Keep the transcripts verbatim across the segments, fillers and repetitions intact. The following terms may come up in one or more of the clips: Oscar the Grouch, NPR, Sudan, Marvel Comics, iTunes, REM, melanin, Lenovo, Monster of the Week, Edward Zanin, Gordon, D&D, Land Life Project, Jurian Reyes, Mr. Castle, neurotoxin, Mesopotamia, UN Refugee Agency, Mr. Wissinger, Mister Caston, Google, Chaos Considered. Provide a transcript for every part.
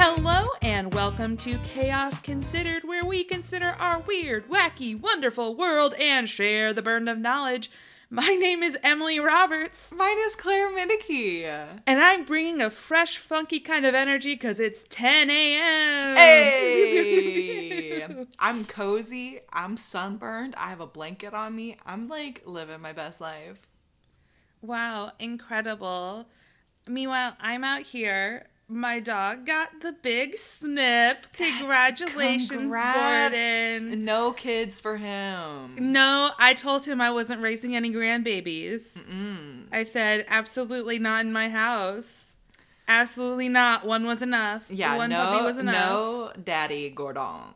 Hello and welcome to Chaos Considered, where we consider our weird, wacky, wonderful world and share the burden of knowledge. My name is Emily Roberts. Mine is Claire Minnicki. And I'm bringing a fresh, funky kind of energy because it's ten a.m. Hey! I'm cozy. I'm sunburned. I have a blanket on me. I'm like living my best life. Wow, incredible. Meanwhile, I'm out here. My dog got the big snip. Congratulations, Congrats. Gordon. No kids for him. No, I told him I wasn't raising any grandbabies. Mm-mm. I said, absolutely not in my house. Absolutely not. One was enough. Yeah, One no, puppy was enough. No daddy Gordon.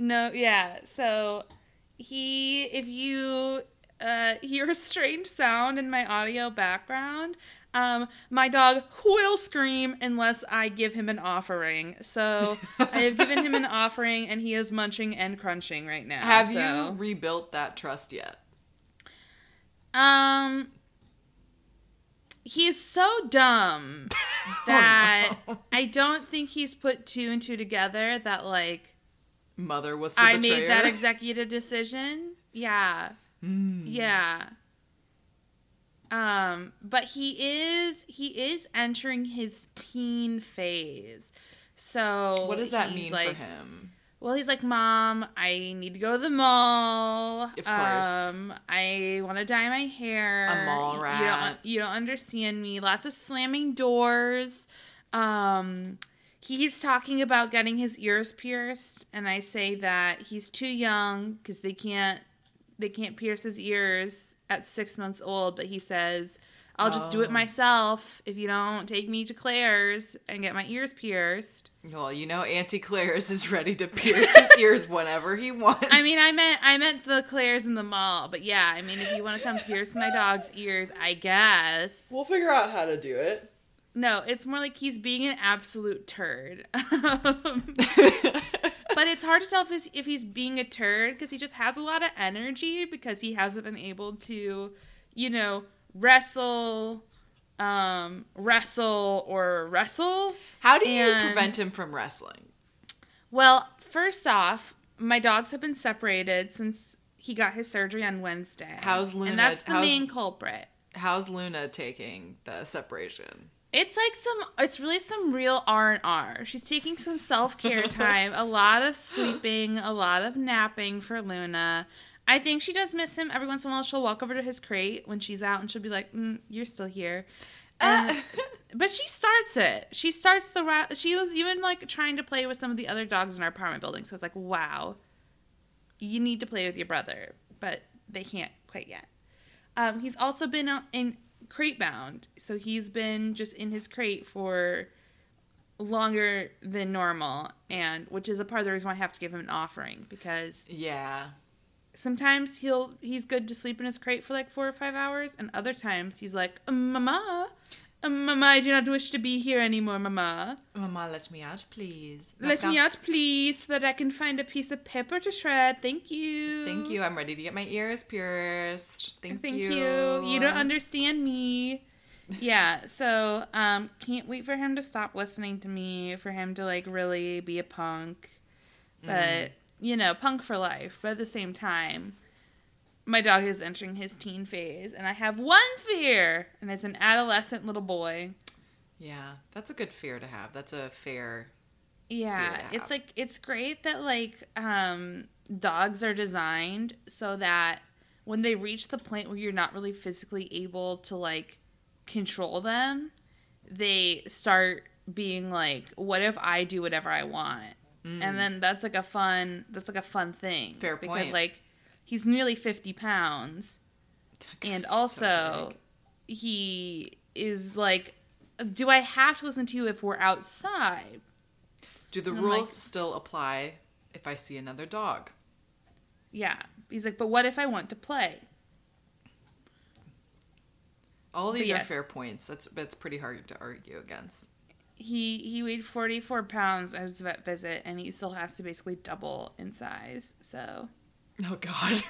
No, yeah. So he, if you uh, hear a strange sound in my audio background, Um, my dog will scream unless I give him an offering. So I have given him an offering and he is munching and crunching right now. Have so. you rebuilt that trust yet? Um, he's so dumb that oh, no. I don't think he's put two and two together that like mother was the I betrayer. made that executive decision. Yeah. Mm. Yeah. Um, but he is, he is entering his teen phase. So what does that mean like, for him? Well, he's like, Mom, I need to go to the mall. Of course. Um, I want to dye my hair. A mall rat. You don't, you don't understand me. Lots of slamming doors. Um, he keeps talking about getting his ears pierced. And I say that he's too young because they can't, they can't pierce his ears at six months old, but he says, I'll just oh. do it myself if you don't take me to Claire's and get my ears pierced. Well, you know Auntie Claire's is ready to pierce his ears whenever he wants. I mean, I meant I meant the Claire's in the mall, but yeah, I mean, if you want to come pierce my dog's ears, I guess. We'll figure out how to do it. No, it's more like he's being an absolute turd. But it's hard to tell if he's, if he's being a turd because he just has a lot of energy because he hasn't been able to, you know, wrestle, um, wrestle or wrestle. How do and, you prevent him from wrestling? Well, first off, my dogs have been separated since he got his surgery on Wednesday. How's Luna? And that's the main culprit. How's Luna taking the separation? It's like some, it's really some real R and R. She's taking some self-care time, a lot of sleeping, a lot of napping for Luna. I think she does miss him. Every once in a while, she'll walk over to his crate when she's out and she'll be like, mm, you're still here. Uh, but she starts it. She starts the, ra- she was even like trying to play with some of the other dogs in our apartment building. So it's like, wow, you need to play with your brother, but they can't quite yet. Um, he's also been in crate bound, so he's been just in his crate for longer than normal, and which is a part of the reason why I have to give him an offering, because yeah sometimes he'll he's good to sleep in his crate for like four or five hours and other times he's like, mama mama I do not wish to be here anymore. Mama mama let me out, please. Knock let down. me out, please, so that I can find a piece of paper to shred. Thank you thank you I'm ready to get my ears pierced. Thank, thank you. you You don't understand me. Yeah, so um can't wait for him to stop listening to me, for him to like really be a punk, but mm. you know, punk for life. But at the same time, my dog is entering his teen phase, and I have one fear, and it's an adolescent little boy. Yeah, that's a good fear to have. That's a fair Yeah, fear to have. It's like, it's great that like um, dogs are designed so that when they reach the point where you're not really physically able to like control them, they start being like, what if I do whatever I want? Mm. And then that's like a fun, that's like a fun thing. Fair point. Because like, he's nearly fifty pounds, God, and also so he is like, do I have to listen to you if we're outside? Do the rules like, still apply if I see another dog? Yeah. He's like, but what if I want to play? All these but are yes. fair points. That's that's pretty hard to argue against. He he weighed forty-four pounds at his vet visit, and he still has to basically double in size, so... Oh, God.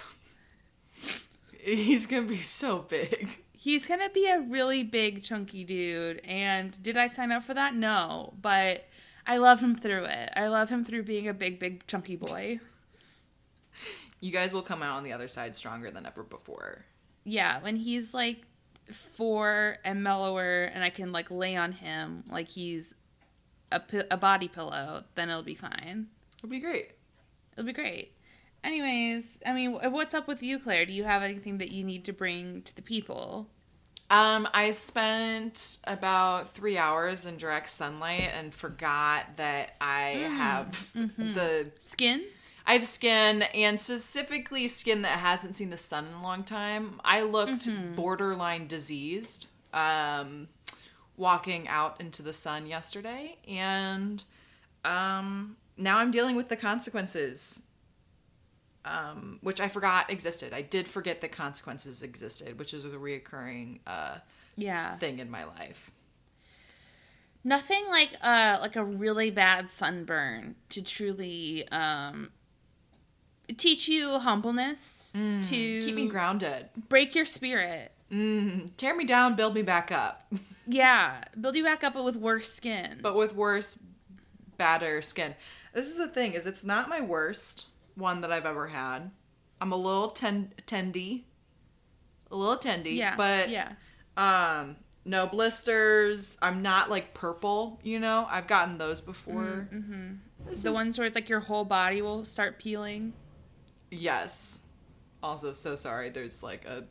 He's going to be so big. He's going to be a really big, chunky dude. And did I sign up for that? No. But I love him through it. I love him through being a big, big, chunky boy. You guys will come out on the other side stronger than ever before. Yeah, when he's, like, four and mellower and I can, like, lay on him like he's a, pi- a body pillow, then it'll be fine. It'll be great. It'll be great. Anyways, I mean, what's up with you, Claire? Do you have anything that you need to bring to the people? Um, I spent about three hours in direct sunlight and forgot that I mm. have mm-hmm. the... Skin? I have skin, and specifically skin that hasn't seen the sun in a long time. I looked mm-hmm. borderline diseased um, walking out into the sun yesterday, and um, now I'm dealing with the consequences, um, which I forgot existed. I did forget that consequences existed, which is a reoccurring uh, yeah. thing in my life. Nothing like a, like a really bad sunburn to truly... Um, teach you humbleness, mm, to keep me grounded, break your spirit, mm, tear me down, build me back up. Yeah, build you back up, but with worse skin, but with worse, badder skin. This is the thing: is it's not my worst one that I've ever had. I'm a little ten- tendy, a little tendy, yeah, but yeah, um, no blisters. I'm not like purple, you know. I've gotten those before. Mm-hmm. This the is... ones where it's like your whole body will start peeling. Yes. Also, so sorry. There's like a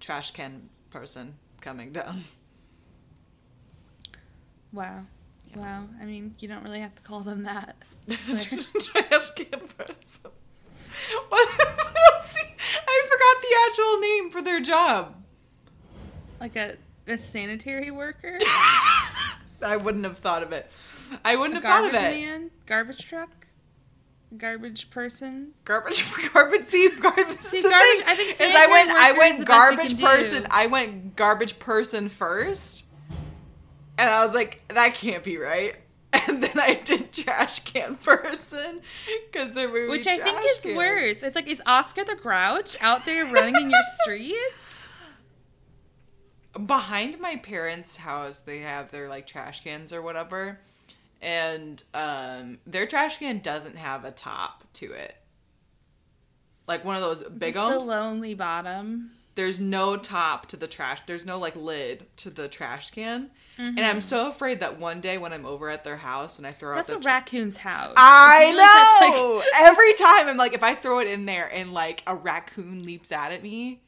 trash can person coming down. Wow. Yeah. Wow. I mean, you don't really have to call them that. Trash can person. I forgot the actual name for their job. Like a, a sanitary worker? I wouldn't have thought of it. I wouldn't a have thought of it. Garbage man? Garbage truck? Garbage person, garbage, garbage. See, garbage. See, garbage. Thing. I think is I went, I went garbage person. Do. I went garbage person first, and I was like, that can't be right. And then I did trash can person because the movie, which I think is cans. Worse. It's like, is Oscar the Grouch out there running in your streets? Behind my parents' house, they have their like trash cans or whatever. And um, their trash can doesn't have a top to it. Like one of those big ones. Just a lonely bottom. There's no top to the trash. There's no like lid to the trash can. Mm-hmm. And I'm so afraid that one day when I'm over at their house and I throw that's out the That's a tra- raccoon's house. I you know! know like- Every time I'm like, if I throw it in there and like a raccoon leaps out at me,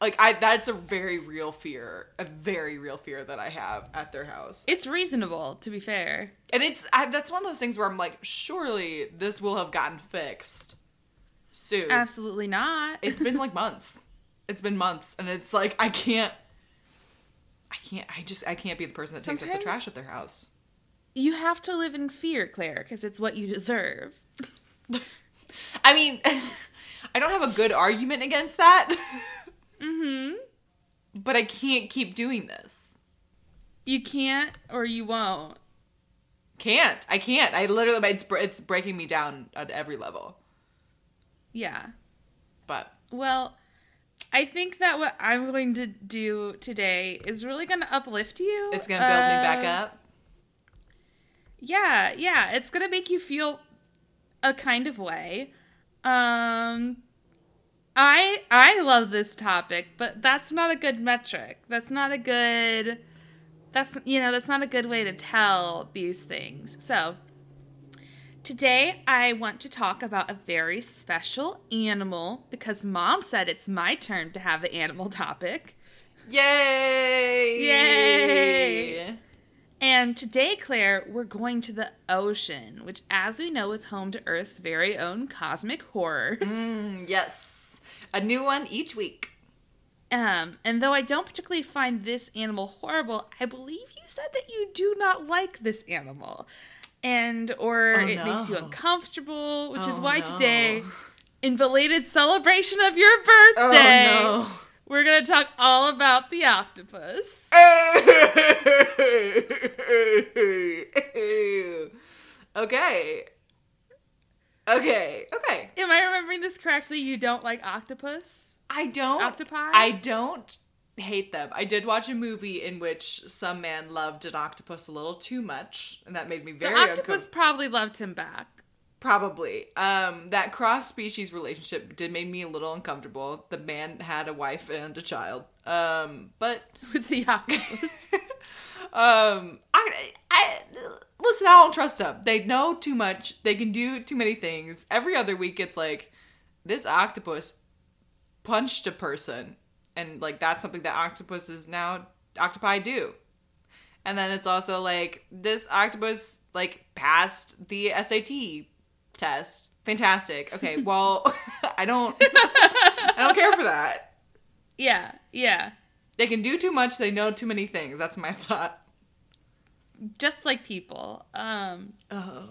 like, I that's a very real fear, a very real fear that I have at their house. It's reasonable, to be fair. And it's I, that's one of those things where I'm like, surely this will have gotten fixed soon. Absolutely not. It's been, like, months. It's been months. And it's like, I can't, I can't, I just, I can't be the person that Sometimes takes up the trash at their house. You have to live in fear, Claire, because it's what you deserve. I mean, I don't have a good argument against that. Mm-hmm. But I can't keep doing this. You can't or you won't. Can't. I can't. I literally, it's, it's breaking me down at every level. Yeah. But. Well, I think that what I'm going to do today is really going to uplift you. It's going to build uh, me back up? Yeah, yeah. It's going to make you feel a kind of way. Um... I I love this topic, but that's not a good metric. That's not a good, that's, you know, that's not a good way to tell these things. So today I want to talk about a very special animal because Mom said it's my turn to have the animal topic. Yay! Yay! And today, Claire, we're going to the ocean, which as we know is home to Earth's very own cosmic horrors. Mm, yes. A new one each week. Um, and though I don't particularly find this animal horrible, I believe you said that you do not like this animal. And, or oh, it no. makes you uncomfortable, which oh, is why no. today, in belated celebration of your birthday, oh, no. we're going to talk all about the octopus. Okay. Okay, okay. Am I remembering this correctly? You don't like octopus? I don't. Octopi? I don't hate them. I did watch a movie in which some man loved an octopus a little too much, and that made me very uncomfortable. The octopus unco- probably loved him back. Probably. Um, that cross-species relationship did make me a little uncomfortable. The man had a wife and a child. Um, but... With the octopus. um, I, I, listen, I don't trust them. They know too much. They can do too many things. Every other week it's like, this octopus punched a person. And, like, that's something that octopuses now... Octopi do. And then it's also, like, this octopus, like, passed the S A T test. Fantastic. Okay, well, I don't... I don't care for that. Yeah, yeah. They can do too much. They know too many things. That's my thought. Just like people. Um, oh.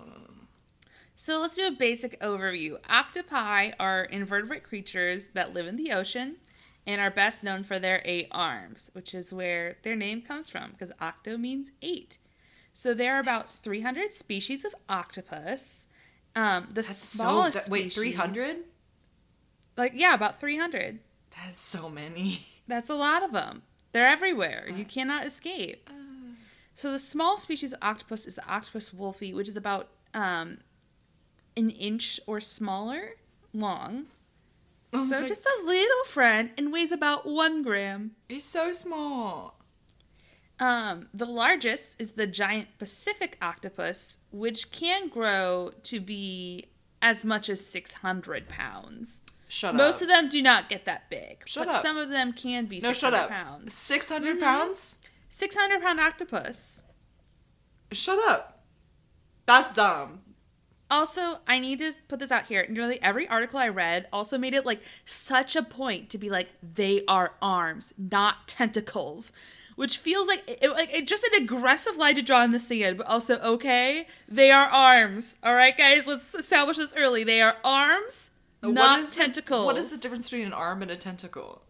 So let's do a basic overview. Octopi are invertebrate creatures that live in the ocean and are best known for their eight arms, which is where their name comes from, because octo means eight. So there are about three hundred species of octopus. Um, the That's smallest so d- wait, species... Wait, three hundred? Like, yeah, about three hundred. That's so many. That's a lot of them. They're everywhere. You cannot escape. So the small species of octopus is the octopus wolfie, which is about um, an inch or smaller long. Oh so just a little friend and weighs about one gram. It's so small. Um, the largest is the giant Pacific octopus, which can grow to be as much as six hundred pounds. Shut Most up. Most of them do not get that big. Shut but up. Some of them can be no, six hundred shut up. Pounds. six hundred mm-hmm. pounds? six hundred pound octopus. Shut up. That's dumb. Also, I need to put this out here. Nearly every article I read also made it, like, such a point to be like, they are arms, not tentacles. Which feels like, it, like it just an aggressive line to draw in the sand, but also, okay, they are arms. All right, guys, let's establish this early. They are arms, what not tentacles. The, what is the difference between an arm and a tentacle?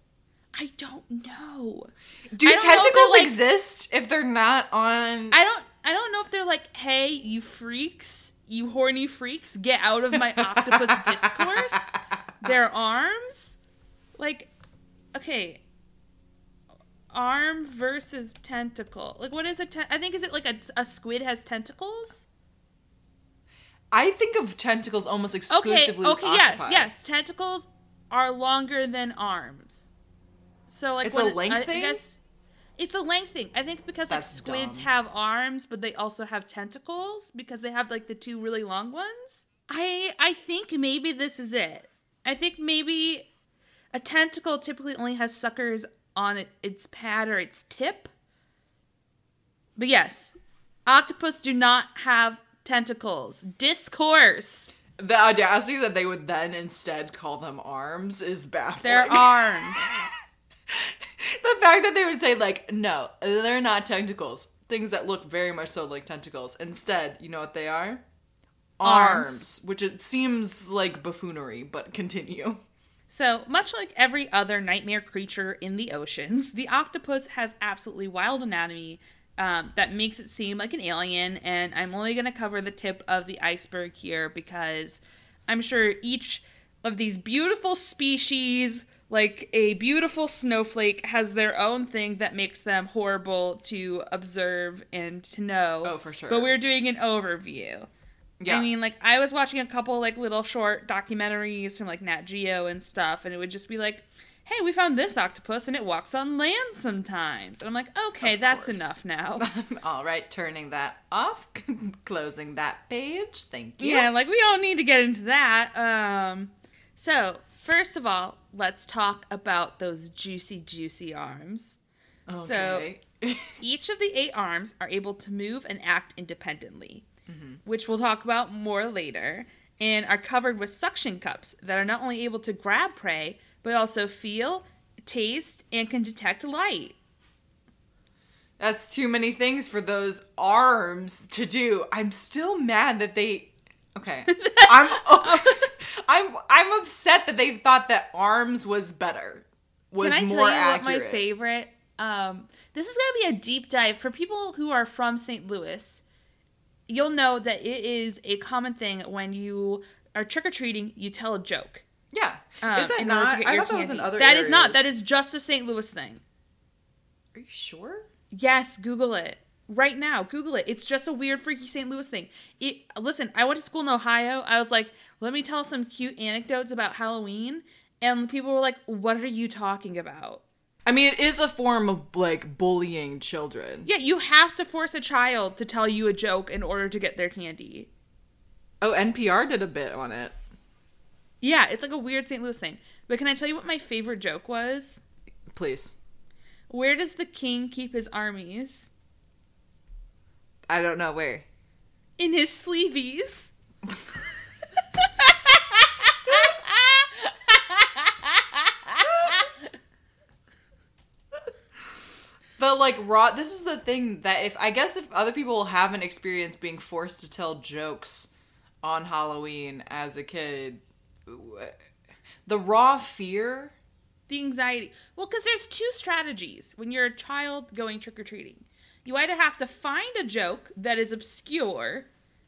I don't know. Do tentacles like, exist if they're not on... I don't. I don't know if they're like, hey, you freaks... You horny freaks, get out of my octopus discourse. Their arms? Like, okay. Arm versus tentacle. Like, what is a ten- I think, is it like a, a squid has tentacles? I think of tentacles almost exclusively okay, okay, with octopi. Yes, yes. Tentacles are longer than arms. So, like, it's a length it, I, thing? I guess It's a length thing. I think because That's like squids dumb. Have arms, but they also have tentacles because they have like the two really long ones. I I think maybe this is it. I think maybe a tentacle typically only has suckers on it, its pad or its tip. But yes, octopus do not have tentacles. Discourse. The audacity that they would then instead call them arms is baffling. They're arms. The fact that they would say, like, no, they're not tentacles. Things that look very much so like tentacles. Instead, you know what they are? Arms. Arms. Which it seems like buffoonery, but continue. So, much like every other nightmare creature in the oceans, the octopus has absolutely wild anatomy um, that makes it seem like an alien. And I'm only going to cover the tip of the iceberg here because I'm sure each of these beautiful species... Like, a beautiful snowflake has their own thing that makes them horrible to observe and to know. Oh, for sure. But we're doing an overview. Yeah. I mean, like, I was watching a couple, like, little short documentaries from, like, Nat Geo and stuff, and it would just be like, hey, we found this octopus, and it walks on land sometimes. And I'm like, okay, of that's course. Enough now. All right, turning that off, closing that page. Thank you. Yeah, like, we don't need to get into that. Um, so... First of all, let's talk about those juicy, juicy arms. Okay. So each of the eight arms are able to move and act independently, mm-hmm. which we'll talk about more later, and are covered with suction cups that are not only able to grab prey, but also feel, taste, and can detect light. That's too many things for those arms to do. I'm still mad that they... Okay. I'm I'm I'm upset that they thought that arms was better. Was Can I more tell you accurate. What my favorite um this is going to be a deep dive for people who are from Saint Louis. You'll know that it is a common thing when you are trick or treating, you tell a joke. Yeah. Um, is that not I thought candy. That was in other That areas. Is not. That is just a Saint Louis thing. Are you sure? Yes, Google it. Right now, Google it. It's just a weird, freaky Saint Louis thing. It, listen, I went to school in Ohio. I was like, let me tell some cute anecdotes about Halloween. And people were like, what are you talking about? I mean, it is a form of, like, bullying children. Yeah, you have to force a child to tell you a joke in order to get their candy. Oh, N P R did a bit on it. Yeah, it's like a weird Saint Louis thing. But can I tell you what my favorite joke was? Please. Where does the king keep his armies? I don't know where. In his sleeveys. But like raw, this is the thing that if I guess if other people haven't experienced being forced to tell jokes on Halloween as a kid, the raw fear, the anxiety. Well, because there's two strategies when you're a child going trick or treating. You either have to find a joke that is obscure,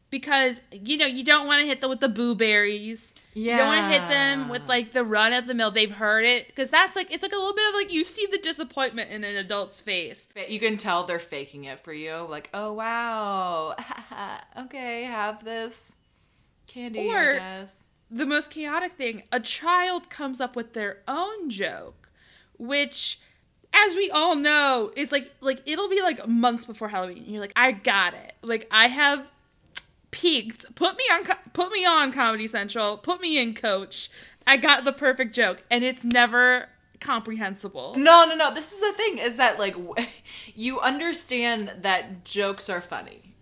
because you know you don't want to hit them with the boo berries. Yeah. You don't want to hit them with, like, the run of the mill. They've heard it. Because that's, like, it's, like, a little bit of, like, you see the disappointment in an adult's face. You can tell they're faking it for you. Like, oh, wow. Okay, have this candy, or, I guess. The most chaotic thing, a child comes up with their own joke, which, as we all know, is, like, like it'll be, like, months before Halloween. You're like, I got it. Like, I have... peaked. Put me on put me on Comedy Central. Put me in Coach. I got the perfect joke, and it's never comprehensible. No, no, no. This is the thing, is that, like, you understand that jokes are funny.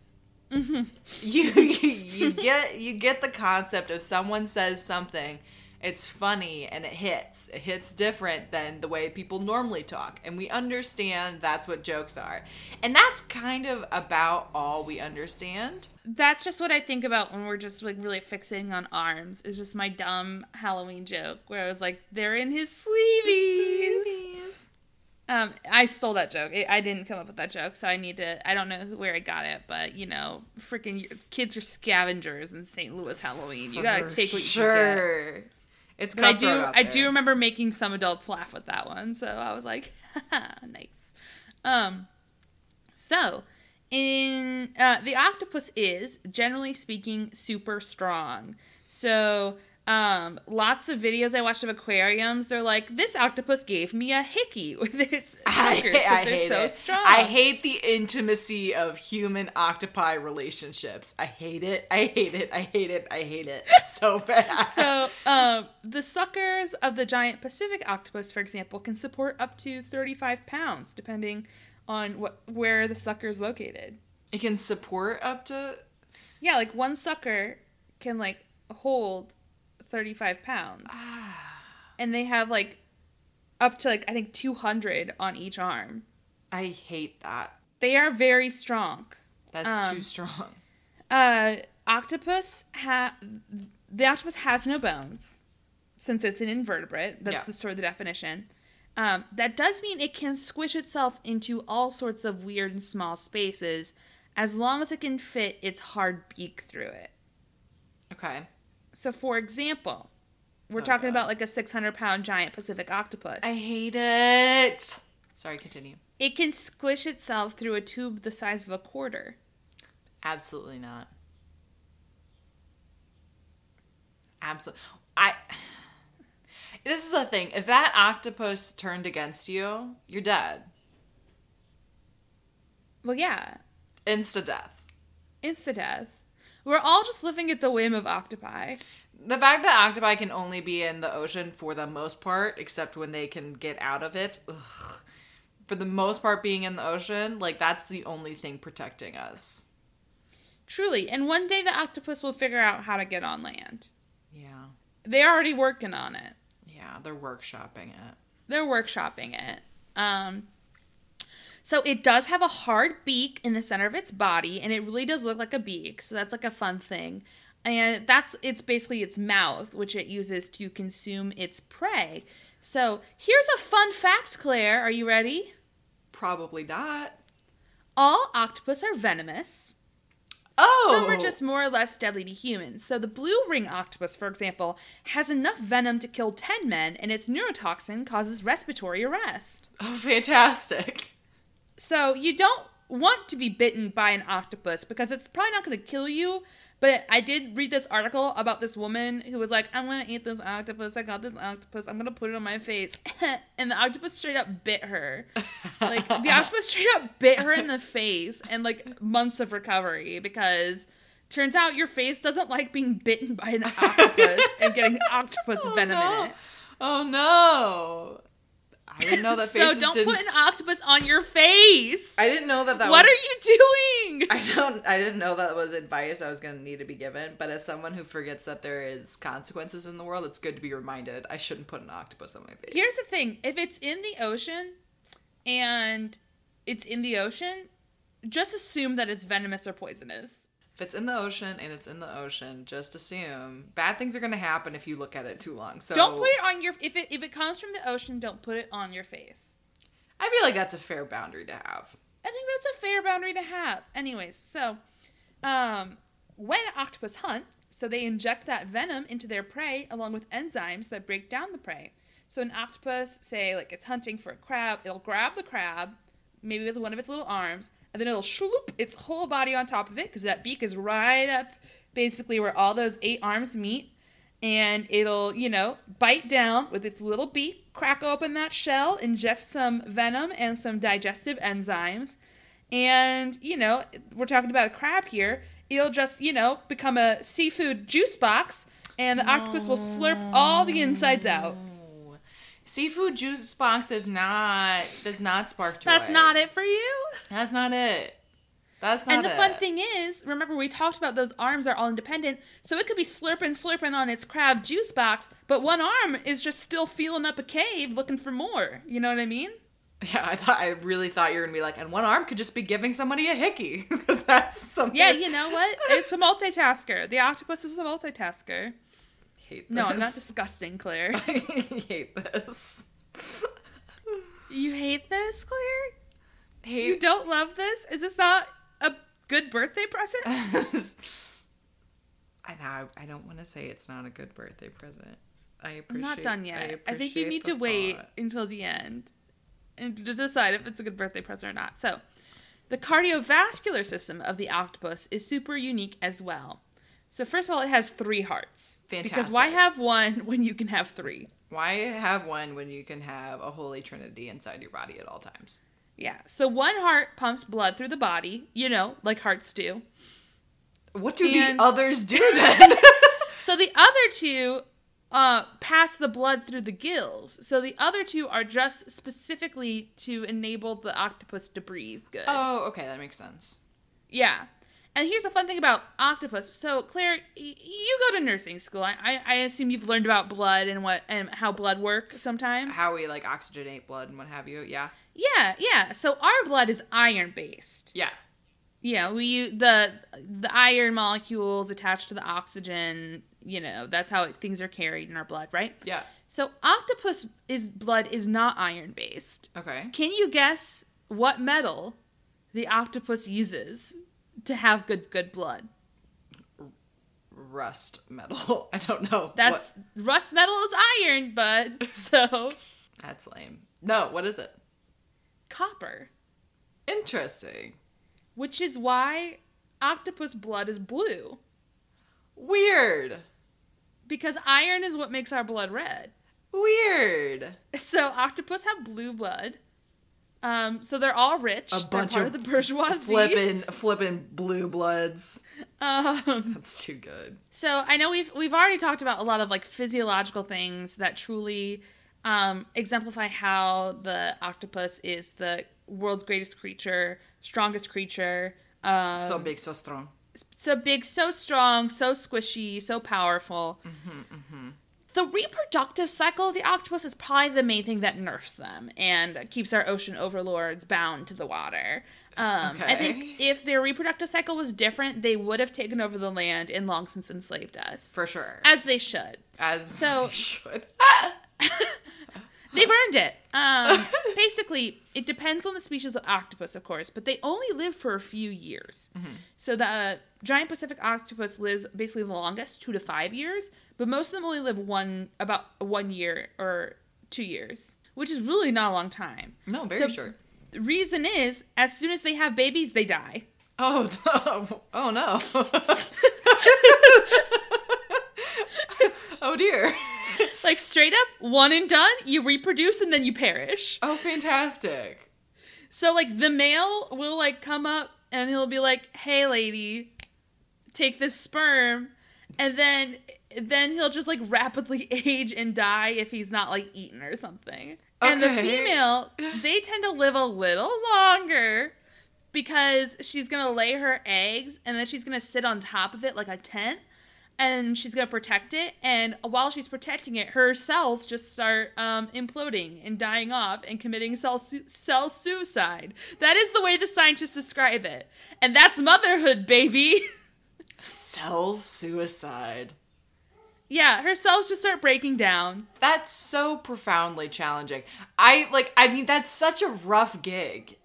Mm-hmm. You, you you get you get the concept of someone says something, it's funny, and it hits. It hits different than the way people normally talk, and we understand that's what jokes are. And that's kind of about all we understand. That's just what I think about when we're just, like, really fixating on arms. It's just my dumb Halloween joke where I was like, they're in his sleeveys. His sleeveys. Um, I stole that joke. It, I didn't come up with that joke, so I need to... I don't know where I got it, but, you know, freaking kids are scavengers in Saint Louis Halloween. You gotta take what you sure. can Sure. It's but I do. I do remember making some adults laugh with that one, so I was like, haha, nice. Um, so... In uh, the octopus is, generally speaking, super strong. So um, lots of videos I watched of aquariums, they're like, this octopus gave me a hickey with its suckers because they're so it. strong. I hate the intimacy of human octopi relationships. I hate it. I hate it. I hate it. I hate it so bad. So um, the suckers of the giant Pacific octopus, for example, can support up to thirty-five pounds, depending on what where the sucker is located. It can support up to... Yeah, like one sucker can, like, hold thirty-five pounds. And they have, like, up to, like, I think two hundred on each arm. I hate that. They are very strong. That's um, too strong. Uh, octopus ha- The octopus has no bones, since it's an invertebrate. That's yeah. the sort of the definition. Um, that does mean it can squish itself into all sorts of weird and small spaces as long as it can fit its hard beak through it. Okay. So, for example, we're oh, talking God. about, like, a six hundred pound giant Pacific octopus. I hate it. Sorry, continue. It can squish itself through a tube the size of a quarter. Absolutely not. Absolutely. I... This is the thing. If that octopus turned against you, you're dead. Well, yeah. Insta-death. Insta-death. We're all just living at the whim of octopi. The fact that octopi can only be in the ocean for the most part, except when they can get out of it. Ugh. For the most part, being in the ocean, like, that's the only thing protecting us. Truly. And one day the octopus will figure out how to get on land. Yeah. They're already working on it. Yeah, they're workshopping it. They're workshopping it. Um, so it does have a hard beak in the center of its body, and it really does look like a beak. So that's, like, a fun thing. And that's it's basically its mouth, which it uses to consume its prey. So here's a fun fact, Claire. Are you ready? Probably not. All octopus are venomous. Oh! Some are just more or less deadly to humans. So the blue ring octopus, for example, has enough venom to kill ten men, and its neurotoxin causes respiratory arrest. Oh, fantastic. So you don't want to be bitten by an octopus because it's probably not going to kill you. But I did read this article about this woman who was like, I'm going to eat this octopus. I got this octopus. I'm going to put it on my face. And the octopus straight up bit her. Like, the octopus straight up bit her in the face, and like months of recovery, because turns out your face doesn't like being bitten by an octopus and getting octopus oh, venom no. in it. Oh, no. I didn't know that faces So don't didn't... put an octopus on your face. I didn't know that that what was... What are you doing? I don't... I didn't know that was advice I was going to need to be given. But as someone who forgets that there is consequences in the world, it's good to be reminded I shouldn't put an octopus on my face. Here's the thing. If it's in the ocean and it's in the ocean, just assume that it's venomous or poisonous. If it's in the ocean and it's in the ocean, just assume bad things are going to happen if you look at it too long. So don't put it on your, if it if it comes from the ocean, don't put it on your face. I feel like that's a fair boundary to have. I think that's a fair boundary to have. Anyways, so um, when octopus hunt, so they inject that venom into their prey along with enzymes that break down the prey. So an octopus, say like it's hunting for a crab, it'll grab the crab, maybe with one of its little arms, and then it'll shloop its whole body on top of it, because that beak is right up basically where all those eight arms meet. And it'll, you know, bite down with its little beak, crack open that shell, inject some venom and some digestive enzymes. And, you know, we're talking about a crab here. It'll just, you know, become a seafood juice box, and the no. octopus will slurp all the insides out. Seafood juice box is not, does not spark joy. That's not it for you? That's not it. That's not it. And the it. fun thing is, remember we talked about those arms are all independent, so it could be slurping, slurping on its crab juice box, but one arm is just still feeling up a cave looking for more. You know what I mean? Yeah, I thought I really thought you were going to be like, and one arm could just be giving somebody a hickey, because that's something. Yeah, you know what? It's a multitasker. The octopus is a multitasker. Hate this. No, I'm not disgusting, Claire. I hate this. You hate this, Claire? Hate. You don't love this? Is this not a good birthday present? I know. I don't want to say it's not a good birthday present. I appreciate. I'm not done yet. I, I think you need to thought. wait until the end and to decide if it's a good birthday present or not. So, the cardiovascular system of the octopus is super unique as well. So first of all, it has three hearts. Fantastic. Because why have one when you can have three? Why have one when you can have a holy trinity inside your body at all times? Yeah. So one heart pumps blood through the body, you know, like hearts do. What do and... the others do then? So the other two uh, pass the blood through the gills. So the other two are just specifically to enable the octopus to breathe good. Oh, okay. That makes sense. Yeah. And here's the fun thing about octopus. So, Claire, y- you go to nursing school. I-, I I assume you've learned about blood and what and how blood works sometimes. How we, like, oxygenate blood and what have you, yeah. Yeah, yeah. So our blood is iron-based. Yeah. Yeah, we use the, the iron molecules attached to the oxygen, you know, that's how it, things are carried in our blood, right? Yeah. So octopus is blood is not iron-based. Okay. Can you guess what metal the octopus uses to have good, good blood? Rust metal. I don't know. That's what. Rust metal is iron, bud. So. That's lame. No, what is it? Copper. Interesting. Which is why octopus blood is blue. Weird. Because iron is what makes our blood red. Weird. So octopus have blue blood. Um, so they're all rich. A bunch they're part of, of the bourgeoisie. Flippin', flippin' blue bloods. Um, That's too good. So I know we've we've already talked about a lot of like physiological things that truly um, exemplify how the octopus is the world's greatest creature, strongest creature. Um, so big, so strong. So big, so strong, so squishy, so powerful. Mm-hmm, mm-hmm. The reproductive cycle of the octopus is probably the main thing that nerfs them and keeps our ocean overlords bound to the water. Um, okay. I think if their reproductive cycle was different, they would have taken over the land and long since enslaved us. For sure. As they should. As so, they should. They've earned it. Um, basically, it depends on the species of octopus, of course, but they only live for a few years. Mm-hmm. So the uh, giant Pacific octopus lives basically the longest, two to five years, but most of them only live one about one year or two years, which is really not a long time. No, very so, short. The reason is, as soon as they have babies, they die. Oh, no. Oh, no. Oh, dear. Like, straight up, one and done, you reproduce and then you perish. Oh, fantastic. So, like, the male will, like, come up and he'll be like, hey, lady, take this sperm. And then then he'll just, like, rapidly age and die if he's not, like, eaten or something. Okay. And the female, they tend to live a little longer because she's going to lay her eggs and then she's going to sit on top of it like a tent and she's going to protect it. And while she's protecting it, her cells just start um, imploding and dying off and committing cell, su- cell suicide. That is the way the scientists describe it. And that's motherhood, baby. Cell suicide. Yeah, her cells just start breaking down. That's so profoundly challenging. I, like, I mean, that's such a rough gig.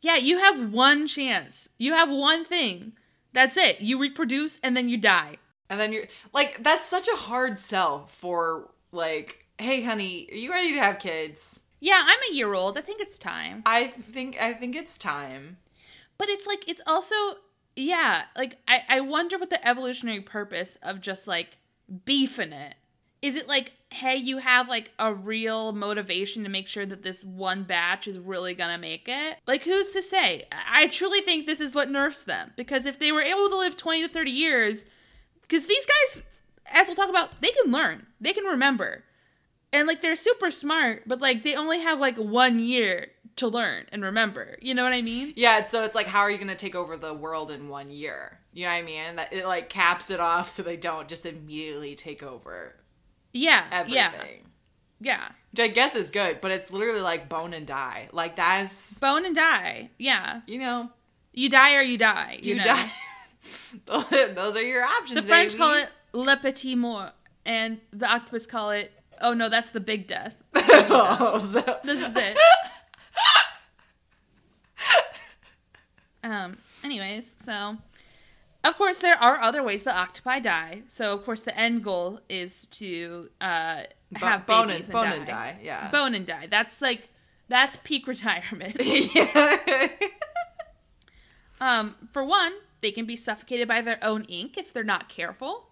Yeah, you have one chance. You have one thing. That's it. You reproduce and then you die. And then you're, like, that's such a hard sell for, like, hey, honey, are you ready to have kids? Yeah, I'm a year old. I think it's time. I think, I think it's time. But it's, like, it's also, yeah, like, I, I wonder what the evolutionary purpose of just, like, beef in it. Is it like, hey, you have like a real motivation to make sure that this one batch is really gonna make it? Like, who's to say? I truly think this is what nerfs them, because if they were able to live twenty to thirty years, because these guys, as we'll talk about, they can learn, they can remember, and like they're super smart, but like they only have like one year to learn and remember. You know what I mean? Yeah, so it's like, how are you gonna take over the world in one year? You know what I mean? That it like caps it off so they don't just immediately take over. Yeah. Everything. Yeah. Yeah. Which I guess is good, but it's literally like bone and die. Like that's bone and die. Yeah. You know. You die or you die. You, you know? die. Those are your options. The French baby. Call it le petit mort, and the octopus call it. Oh no, that's the big death. Oh, so... This is it. um. Anyways, so. Of course, there are other ways the octopi die. So, of course, the end goal is to uh, have bone babies and, and bone die. and die. Yeah, bone and die. That's like that's peak retirement. Yeah. um, for one, they can be suffocated by their own ink if they're not careful.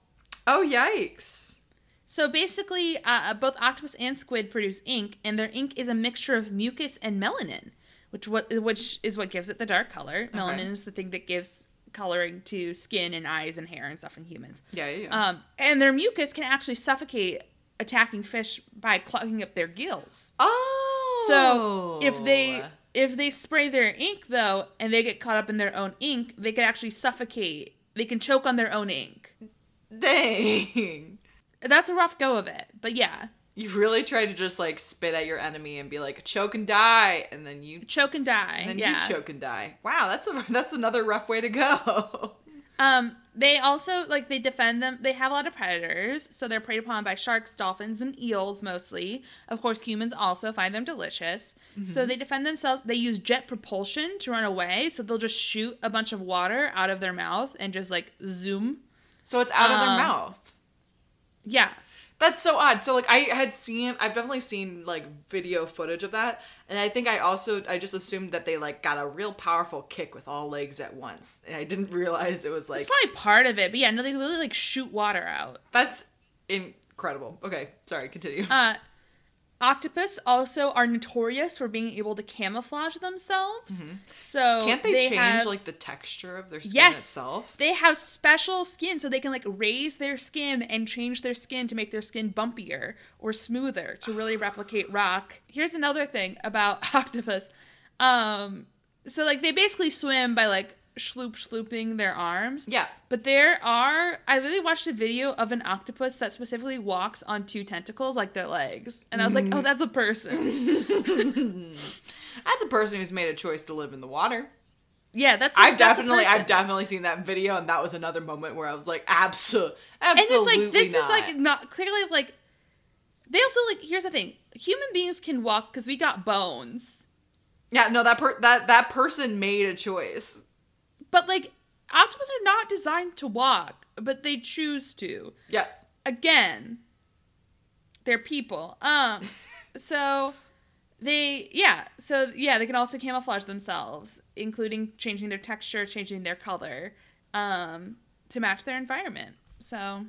Oh, yikes! So basically, uh, both octopus and squid produce ink, and their ink is a mixture of mucus and melanin, which what which is what gives it the dark color. Melanin okay. is the thing that gives coloring to skin and eyes and hair and stuff in humans. Yeah, yeah, yeah. Um, and their mucus can actually suffocate attacking fish by clogging up their gills. Oh. So if they if they spray their ink though, and they get caught up in their own ink, they can actually suffocate. They can choke on their own ink. Dang. That's a rough go of it, but yeah. You really try to just like spit at your enemy and be like choke and die, and then you choke and die, and then yeah. you choke and die. Wow, that's a, that's another rough way to go. Um, they also like they defend them. They have a lot of predators, so they're preyed upon by sharks, dolphins, and eels mostly. Of course, humans also find them delicious, mm-hmm. so they defend themselves. They use jet propulsion to run away, so they'll just shoot a bunch of water out of their mouth and just like zoom. So it's out um, of their mouth. Yeah. That's so odd. So, like, I had seen, I've definitely seen, like, video footage of that. And I think I also, I just assumed that they, like, got a real powerful kick with all legs at once. And I didn't realize it was, like. It's probably part of it. But, yeah, no, they literally, like, shoot water out. That's incredible. Okay. Sorry. Continue. Uh, octopus also are notorious for being able to camouflage themselves. Mm-hmm. So can't they, they change have, like the texture of their skin yes, itself? They have special skin, so they can like raise their skin and change their skin to make their skin bumpier or smoother to really replicate rock. Here's another thing about octopus. Um, so like they basically swim by like shloop shlooping their arms. Yeah. But there are I really watched a video of an octopus that specifically walks on two tentacles like their legs. And I was like, oh, that's a person. That's a person who's made a choice to live in the water. Yeah, that's I've that's definitely a I've definitely seen that video, and that was another moment where I was like, Abso- absolutely. And it's like this not. is like not clearly like they also like here's the thing. Human beings can walk because we got bones. Yeah, no, that per- that that person made a choice. But, like, octopus are not designed to walk, but they choose to. Yes. Again, they're people. Um, so They, yeah, so yeah, they can also camouflage themselves, including changing their texture, changing their color, um, to match their environment. So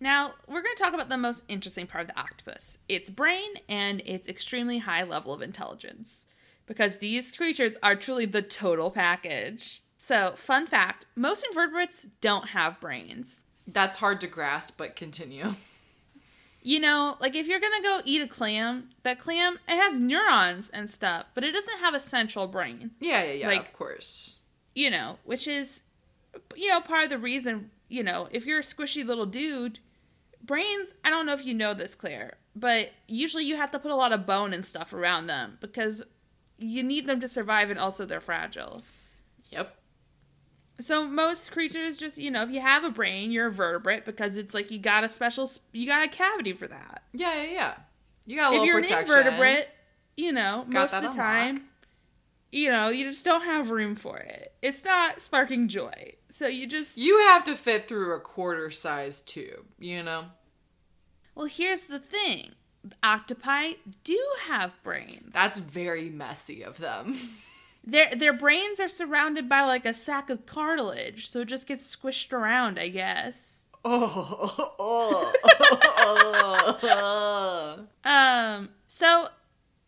now we're going to talk about the most interesting part of the octopus, its brain and its extremely high level of intelligence, because these creatures are truly the total package. So, fun fact, most invertebrates don't have brains. That's hard to grasp, but continue. You know, like if you're going to go eat a clam, that clam, it has neurons and stuff, but it doesn't have a central brain. Yeah, yeah, yeah, like, of course. You know, which is, you know, part of the reason, you know, if you're a squishy little dude, brains, I don't know if you know this, Claire, but usually you have to put a lot of bone and stuff around them because you need them to survive and also they're fragile. Yep. So most creatures just, you know, if you have a brain, you're a vertebrate because it's like you got a special, you got a cavity for that. Yeah, yeah, yeah. You got a little protection. If you're an invertebrate, you know, most of the time, you know, you just don't have room for it. It's not sparking joy. So you just... You have to fit through a quarter-size tube, you know? Well, here's the thing. Octopi do have brains. That's very messy of them. Their their brains are surrounded by, like, a sack of cartilage, so it just gets squished around, I guess. Oh, oh, oh, oh, oh, oh. Um, so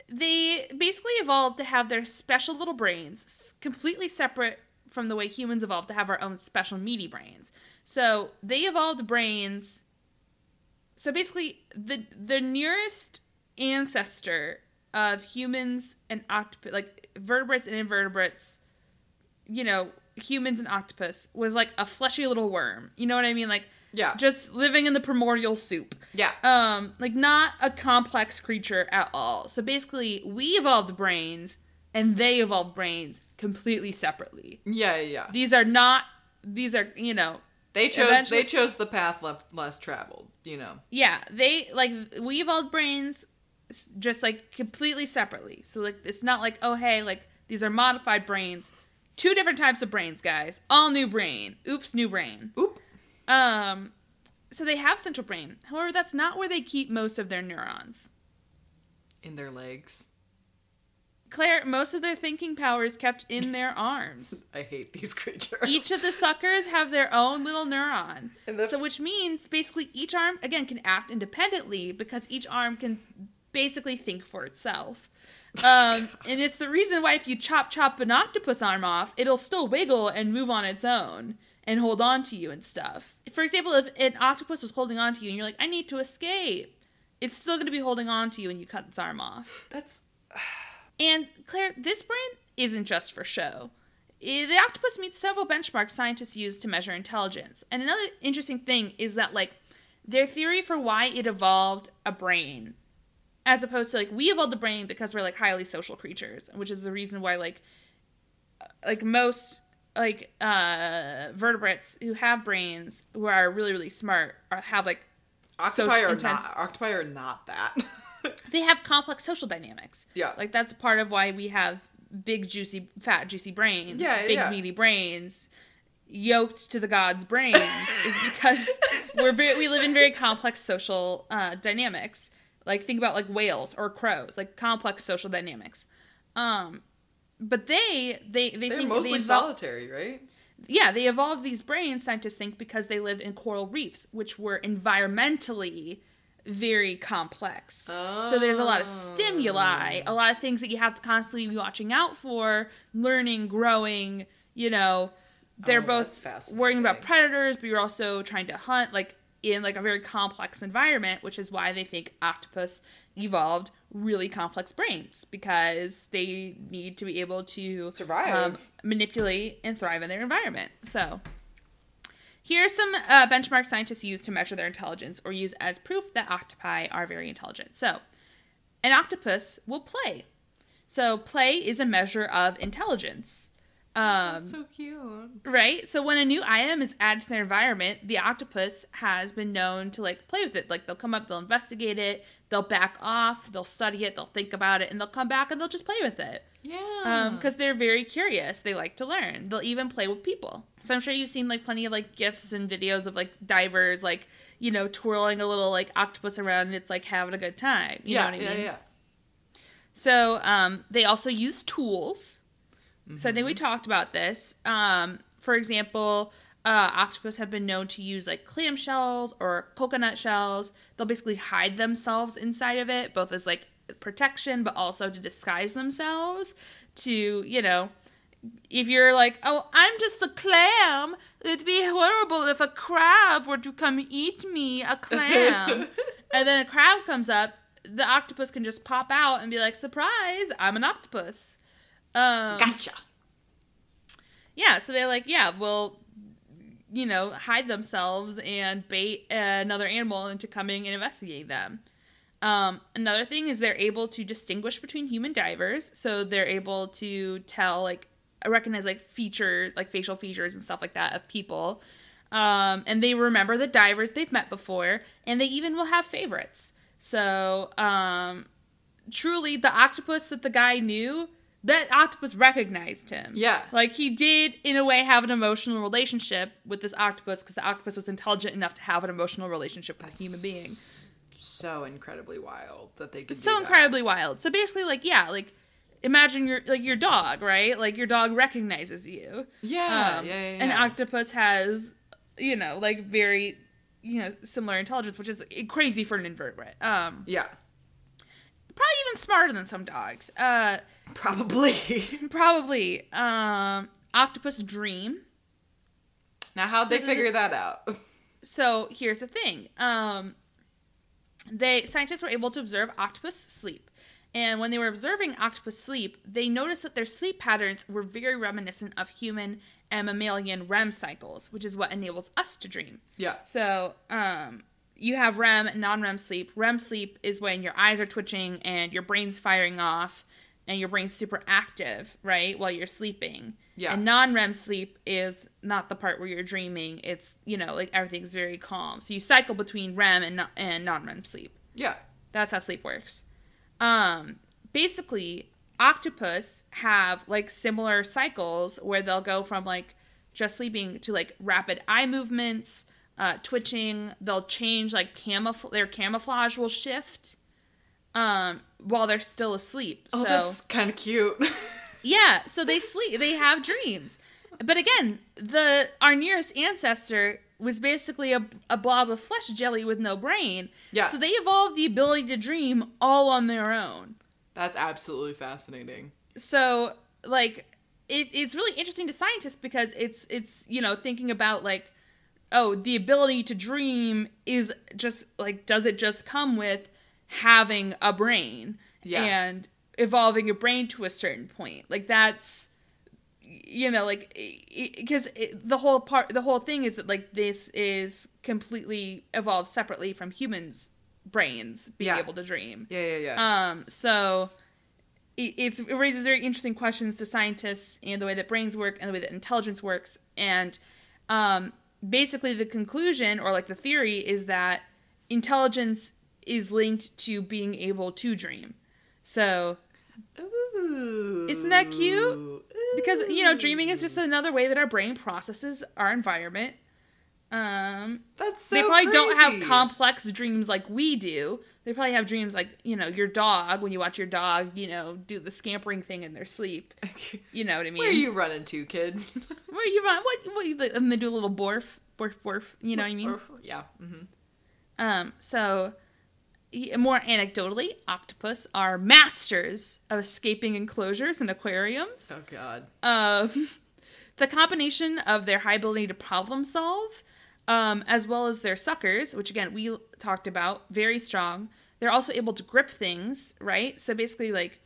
they basically evolved to have their special little brains completely separate from the way humans evolved to have our own special meaty brains. So they evolved brains. So basically, the, the nearest ancestor of humans and octopus, like, vertebrates and invertebrates, you know, humans and octopus, was like a fleshy little worm. You know what I mean? Like, yeah, just living in the primordial soup. Yeah. Um, like not a complex creature at all. So basically we evolved brains and they evolved brains completely separately. Yeah, yeah. These are not, these are, you know, they chose, they chose the path left, less traveled, you know? Yeah. They like, we evolved brains just like completely separately. So like it's not like, oh hey, like these are modified brains. Two different types of brains, guys. All new brain. Oops, new brain. Oop. Um so they have central brain. However, that's not where they keep most of their neurons. In their legs. Claire, most of their thinking power is kept in their arms. I hate these creatures. Each of the suckers have their own little neuron. The- so which means basically each arm again can act independently because each arm can basically think for itself. Um, and it's the reason why if you chop chop an octopus arm off, it'll still wiggle and move on its own and hold on to you and stuff. For example, if an octopus was holding on to you and you're like, I need to escape, it's still going to be holding on to you when you cut its arm off. That's... And Claire, this brain isn't just for show. The octopus meets several benchmarks scientists use to measure intelligence. And another interesting thing is that, like, their theory for why it evolved a brain, as opposed to, like, we evolved the brain because we're, like, highly social creatures, which is the reason why, like, like most, like, uh, vertebrates who have brains, who are really, really smart, are, have, like, octopi are not, octopi are not that. They have complex social dynamics. Yeah. Like, that's part of why we have big, juicy, fat, juicy brains. Yeah, big, yeah. Big, meaty brains. Yoked to the god's brain is because we're very, we live in very complex social uh, dynamics. Like, think about, like, whales or crows. Like, complex social dynamics. Um, but they, they, they They're think... They're mostly they evol- solitary, right? Yeah, they evolved these brains, scientists think, because they lived in coral reefs, which were environmentally very complex. Oh. So there's a lot of stimuli, a lot of things that you have to constantly be watching out for, learning, growing, you know. They're oh, both worrying about predators, but you're also trying to hunt, like, in like a very complex environment, which is why they think octopus evolved really complex brains because they need to be able to survive, um, manipulate, and thrive in their environment. So here are some uh, benchmarks scientists use to measure their intelligence or use as proof that octopi are very intelligent. So an octopus will play. So play is a measure of intelligence. Um, That's so cute. Right? So when a new item is added to their environment, the octopus has been known to, like, play with it. Like, they'll come up, they'll investigate it, they'll back off, they'll study it, they'll think about it, and they'll come back and they'll just play with it. Yeah. Because um, they're very curious. They like to learn. They'll even play with people. So I'm sure you've seen, like, plenty of, like, GIFs and videos of, like, divers, like, you know, twirling a little, like, octopus around and it's, like, having a good time. You yeah, know what I mean? Yeah, yeah, So um, they also use tools. Mm-hmm. So I think we talked about this. Um, for example, uh, octopus have been known to use like clam shells or coconut shells. They'll basically hide themselves inside of it, both as like protection, but also to disguise themselves to, you know, if you're like, oh, I'm just a clam. It'd be horrible if a crab were to come eat me, a clam. And then a crab comes up, the octopus can just pop out and be like, surprise, I'm an octopus. Um, gotcha. Yeah, so they're like, yeah, we'll, you know, hide themselves and bait another animal into coming and investigating them. Um, another thing is they're able to distinguish between human divers. So they're able to tell, like, recognize, like, features, like, facial features and stuff like that of people. Um, and they remember the divers they've met before, and they even will have favorites. So, um, truly, the octopus that the guy knew, that octopus recognized him. Yeah. Like, he did, in a way, have an emotional relationship with this octopus, because the octopus was intelligent enough to have an emotional relationship with That's a human being. So incredibly wild that they could it's do so that. incredibly wild. So, basically, like, yeah, like, imagine your, like, your dog, right? Like, your dog recognizes you. Yeah, um, yeah, yeah, yeah. An octopus has, you know, like, very... you know, similar intelligence, which is crazy for an invertebrate. Um, yeah. Probably even smarter than some dogs. Uh, probably. probably. Um, octopus dream. Now, how'd so they figure a, that out? So, here's the thing. Um, they scientists were able to observe octopus sleep. And when they were observing octopus sleep, they noticed that their sleep patterns were very reminiscent of human and mammalian REM cycles, which is what enables us to dream. Yeah. So um, you have REM and non-REM sleep. REM sleep is when your eyes are twitching and your brain's firing off and your brain's super active, right, while you're sleeping. Yeah. And non-REM sleep is not the part where you're dreaming. It's, you know, like everything's very calm. So you cycle between REM and, no- and non-REM sleep. Yeah. That's how sleep works. Um, basically, octopus have, like, similar cycles where they'll go from, like, just sleeping to, like, rapid eye movements, uh, twitching. They'll change, like, camouf- their camouflage will shift um, while they're still asleep. Oh, so, that's kind of cute. Yeah, so they sleep. They have dreams. But again, the our nearest ancestor was basically a, a blob of flesh jelly with no brain. Yeah. So they evolved the ability to dream all on their own. That's absolutely fascinating. So, like, it, it's really interesting to scientists because it's, it's you know, thinking about, like, oh, the ability to dream is just, like, does it just come with having a brain? Yeah. And evolving a brain to a certain point? Like, that's... you know, like, because the whole part, the whole thing is that, like, this is completely evolved separately from humans' brains being yeah. able to dream. Yeah, yeah, yeah. Um, so it, it's, it raises very interesting questions to scientists and the way that brains work and the way that intelligence works. And um, basically the conclusion or, like, the theory is that intelligence is linked to being able to dream. So... Ooh. Isn't that cute? Ooh. Because, you know, dreaming is just another way that our brain processes our environment. Um, That's so They probably crazy. Don't have complex dreams like we do. They probably have dreams like, you know, your dog, when you watch your dog, you know, do the scampering thing in their sleep. You know what I mean? Where are you running to, kid? Where you run? What, what, and they do a little borf, borf, borf. You know what I mean? Borf, yeah. Mm-hmm. Um, so... More anecdotally, octopus are masters of escaping enclosures and aquariums. Oh, God. Um, the combination of their high ability to problem solve, um, as well as their suckers, which, again, we talked about, very strong. They're also able to grip things, right? So basically, like,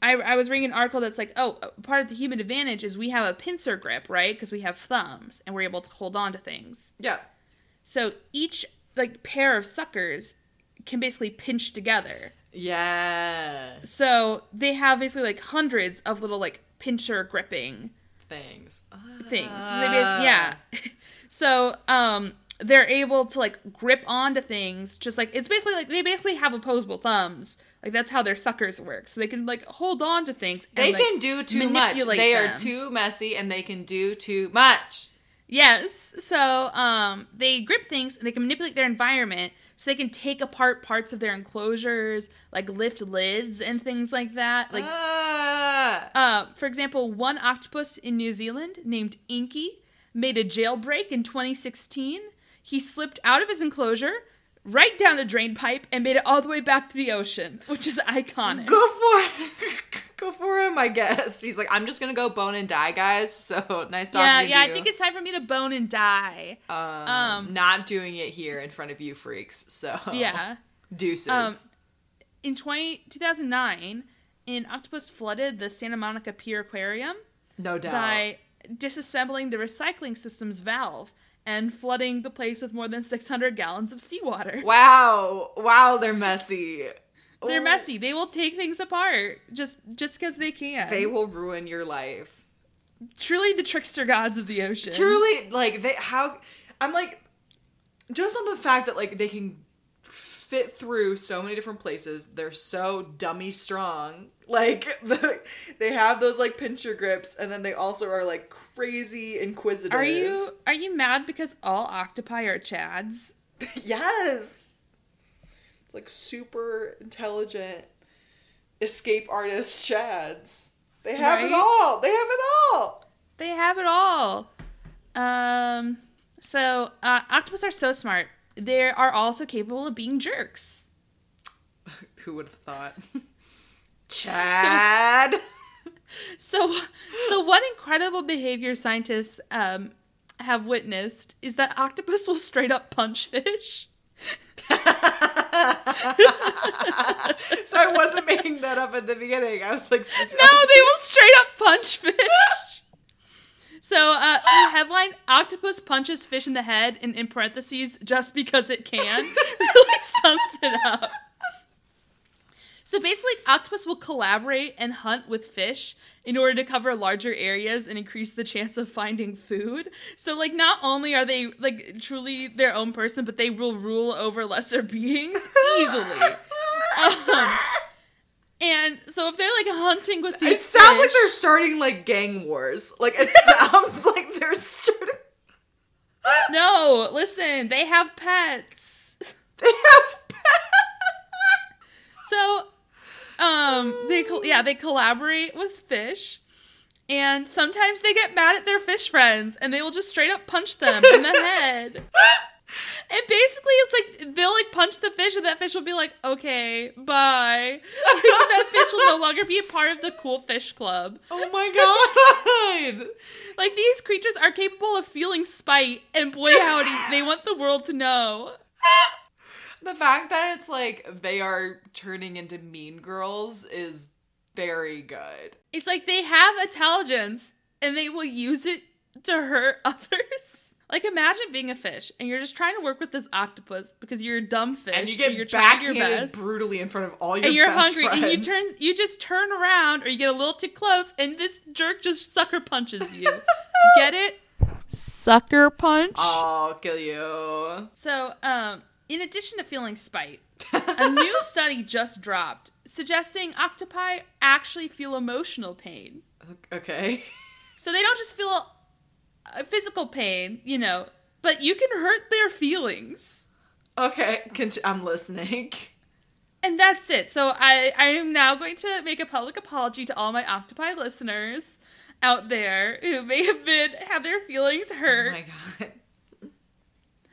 I, I was reading an article that's like, oh, part of the human advantage is we have a pincer grip, right? Because we have thumbs, and we're able to hold on to things. Yeah. So each, like, pair of suckers... can basically pinch together. Yeah. So they have basically like hundreds of little like pincher gripping things. Things. Ah. So they basically, yeah. So um, they're able to like grip onto things. Just like it's basically like they basically have opposable thumbs. Like that's how their suckers work. So they can like hold on to things. And, they like, can do too much. They them. are too messy, and they can do too much. Yes. So um, they grip things and they can manipulate their environment. so they can take apart parts of their enclosures, like lift lids and things like that. Like, ah. uh, for example, one octopus in New Zealand named Inky made a jailbreak in twenty sixteen. He slipped out of his enclosure, right down a drain pipe, and made it all the way back to the ocean, which is iconic. Go for it. Go for him, I guess. He's like, I'm just going to go bone and die, guys. So nice talking yeah, to yeah, you. Yeah, yeah, I think it's time for me to bone and die. Um, um, not doing it here in front of you freaks. So yeah. Deuces. Um, in twenty, two thousand nine, an octopus flooded the Santa Monica Pier Aquarium. No doubt. By disassembling the recycling system's valve and flooding the place with more than six hundred gallons of seawater. Wow. Wow, they're messy. They're messy. They will take things apart just just because they can. They will ruin your life. Truly the trickster gods of the ocean. Truly, like, they how... I'm, like, just on the fact that, like, they can fit through so many different places. They're so dummy strong. Like, the, they have those, like, pincer grips, and then they also are, like, crazy inquisitive. Are you, are you mad because all octopi are chads? Yes! Like super intelligent escape artist chads. They have right? it all. They have it all. They have it all. Um, so uh, octopus are so smart. They are also capable of being jerks. Who would have thought? Chad. So, so, so one incredible behavior scientists um, have witnessed is that octopus will straight up punch fish. So I wasn't making that up at the beginning. I was like, no, was they will straight up punch fish. So uh, the headline, octopus punches fish in the head, and in parentheses, just because it can, really sums it up. So basically, octopus will collaborate and hunt with fish in order to cover larger areas and increase the chance of finding food. So, like, not only are they, like, truly their own person, but they will rule over lesser beings easily. Um, and so if they're, like, hunting with these It sounds fish, like they're starting, like, gang wars. Like, it sounds like they're starting... No, listen, they have pets. They have pets. So... Um, they, co- yeah, they collaborate with fish, and sometimes they get mad at their fish friends, and they will just straight up punch them in the head. And basically, it's like, they'll, like, punch the fish, and that fish will be like, okay, bye. That fish will no longer be a part of the cool fish club. Oh my god! Like, these creatures are capable of feeling spite, and boy howdy, they want the world to know. The fact that it's, like, they are turning into mean girls is very good. It's like they have intelligence, and they will use it to hurt others. Like, imagine being a fish, and you're just trying to work with this octopus because you're a dumb fish. And you get and you're backhanded your best, brutally in front of all your and you're best hungry, friends. And you turn, you just turn around, or you get a little too close, and this jerk just sucker punches you. Get it? Sucker punch? I'll kill you. So, um... in addition to feeling spite, a new study just dropped suggesting octopi actually feel emotional pain. Okay. So they don't just feel physical pain, you know, but you can hurt their feelings. Okay, I'm listening. And that's it. So I, I am now going to make a public apology to all my octopi listeners out there who may have been had their feelings hurt. Oh my god.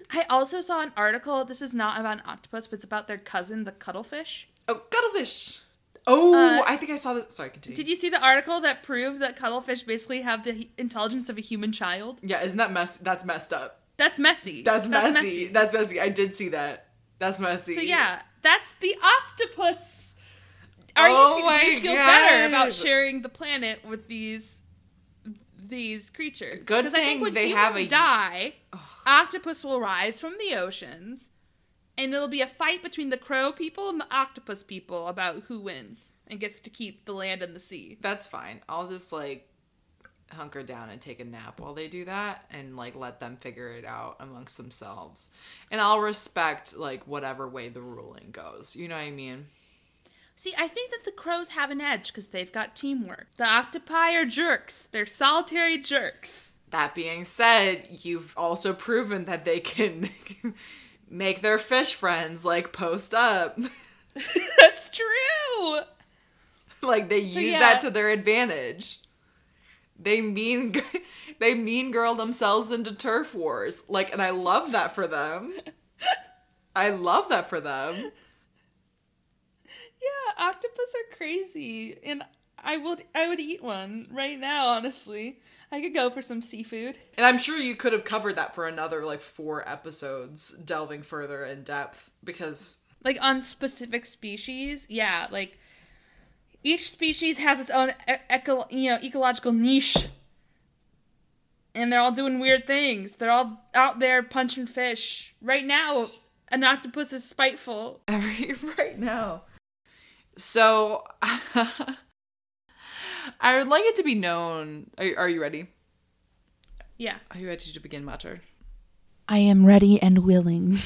I also saw an article, this is not about an octopus, but it's about their cousin, the cuttlefish. Oh, cuttlefish! Oh, uh, I think I saw this. Sorry, continue. Did you see the article that proved that cuttlefish basically have the intelligence of a human child? Yeah, isn't that mess? That's messed up. That's messy. That's, that's messy. messy. That's messy. I did see that. That's messy. So yeah, that's the octopus! Are oh you, my do you feel God. better about sharing the planet with these... these creatures. Good thing I think when they have a die, ugh, octopus will rise from the oceans, and it'll be a fight between the crow people and the octopus people about who wins and gets to keep the land and the sea. That's fine. I'll just, like, hunker down and take a nap while they do that, and, like, let them figure it out amongst themselves. And I'll respect, like, whatever way the ruling goes. You know what I mean? See, I think that the crows have an edge because they've got teamwork. The octopi are jerks. They're solitary jerks. That being said, you've also proven that they can make their fish friends, like, post up. That's true. Like, they so, use yeah. that to their advantage. They mean they mean girl themselves into turf wars. Like, and I love that for them. I love that for them. Yeah, octopus are crazy. And I would I would eat one right now, honestly. I could go for some seafood. And I'm sure you could have covered that for another, like, four episodes, delving further in depth, because... Like, on specific species? Yeah, like... Each species has its own eco- you know, ecological niche. And they're all doing weird things. They're all out there punching fish. Right now, an octopus is spiteful. Every, right now. So, I would like it to be known. Are, are you ready? Yeah. Are you ready to begin, Mater? I am ready and willing.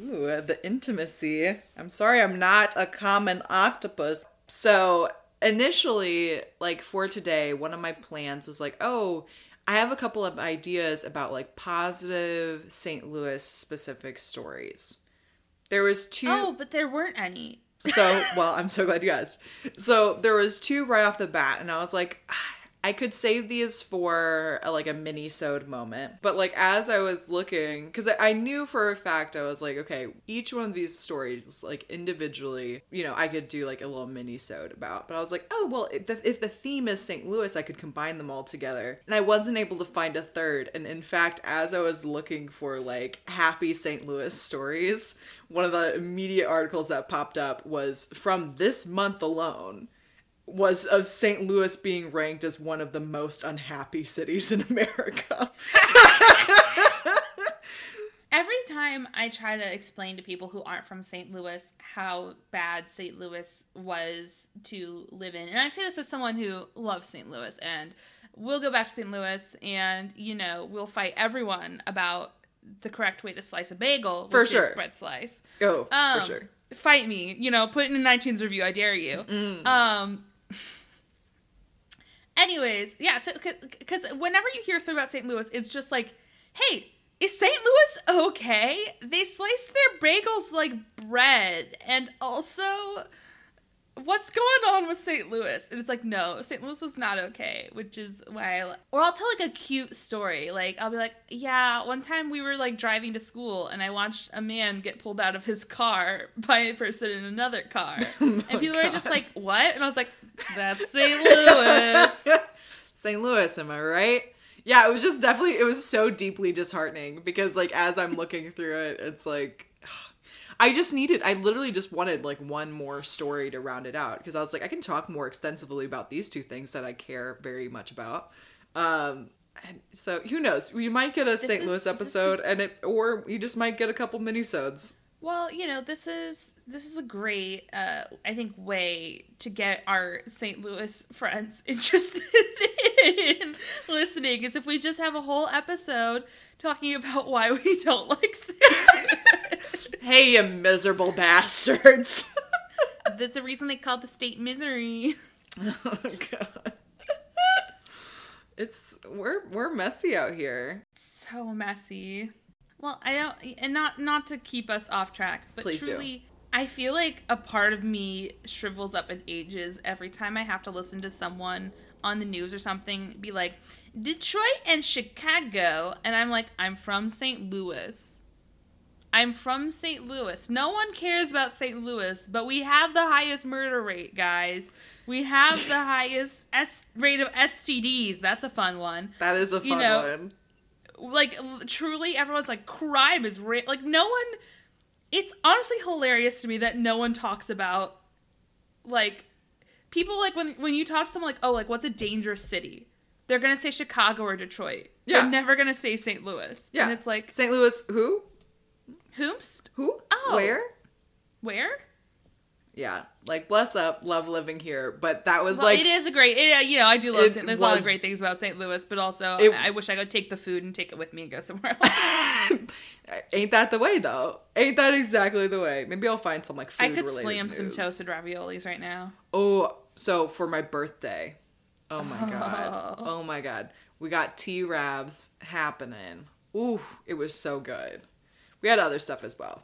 Ooh, the intimacy. I'm sorry I'm not a common octopus. So initially, like, for today, one of my plans was like, oh, I have a couple of ideas about, like, positive Saint Louis specific stories. There was two. Oh, but there weren't any. So, well, I'm so glad you asked. So there was two right off the bat, and I was like, ah, I could save these for a, like, a mini-sode moment. But, like, as I was looking, because I knew for a fact, I was like, okay, each one of these stories, like, individually, you know, I could do, like, a little mini-sode about. But I was like, oh, well, if the, if the theme is Saint Louis, I could combine them all together. And I wasn't able to find a third. And in fact, as I was looking for, like, happy Saint Louis stories, one of the immediate articles that popped up was from this month alone. Was of Saint Louis being ranked as one of the most unhappy cities in America. Every time I try to explain to people who aren't from Saint Louis how bad Saint Louis was to live in, and I say this as someone who loves Saint Louis and will go back to Saint Louis and, you know, will fight everyone about the correct way to slice a bagel, which for sure. is bread slice. Oh, um, for sure. Fight me. You know, put it in an iTunes review. I dare you. Mm. Um... Anyways, yeah, so, because whenever you hear something about Saint Louis, it's just like, hey, is Saint Louis okay? They slice their bagels like bread, and also, what's going on with Saint Louis? And it's like, no, Saint Louis was not okay, which is why I... Or I'll tell, like, a cute story. Like, I'll be like, yeah, one time we were, like, driving to school, and I watched a man get pulled out of his car by a person in another car. Oh, and people were just like, what? And I was like, that's Saint Louis. Saint Louis, am I right? Yeah, it was just definitely... It was so deeply disheartening, because, like, as I'm looking through it, it's like... I just needed, I literally just wanted, like, one more story to round it out. Because I was like, I can talk more extensively about these two things that I care very much about. Um, and so, who knows? We might get a Saint Louis episode, and it, or you just might get a couple minisodes. Well, you know, this is, this is a great, uh, I think, way to get our Saint Louis friends interested in listening. Is if we just have a whole episode talking about why we don't like Saint Louis. Hey, you miserable bastards. That's the reason they call the state misery. Oh, God. It's, we're we're messy out here. So messy. Well, I don't, and not, not to keep us off track, but please truly, do. I feel like a part of me shrivels up and ages every time I have to listen to someone on the news or something be like, Detroit and Chicago, and I'm like, I'm from Saint Louis. I'm from Saint Louis. No one cares about Saint Louis, but we have the highest murder rate, guys. We have the highest S- rate of S T Ds. That's a fun one. That is a fun you know, one. Like, truly, everyone's like, crime is ra-. Like, no one... It's honestly hilarious to me that no one talks about, like... People, like, when, when you talk to someone, like, oh, like, what's a dangerous city? They're going to say Chicago or Detroit. Yeah. They're never going to say Saint Louis. Yeah. And it's like... Saint Louis who? Whomst? Who? Oh. Where? Where? Yeah. Like, bless up. Love living here. But that was well, like... It is a great... It, you know, I do love Saint Louis. There's was, a lot of great things about Saint Louis, but also it, I wish I could take the food and take it with me and go somewhere else. Ain't that the way, though? Ain't that exactly the way? Maybe I'll find some, like, food-related I could slam news. Some toasted raviolis right now. Oh, so for my birthday. Oh, my oh. God. Oh, my God. We got T-Ravs happening. Ooh, it was so good. We had other stuff as well.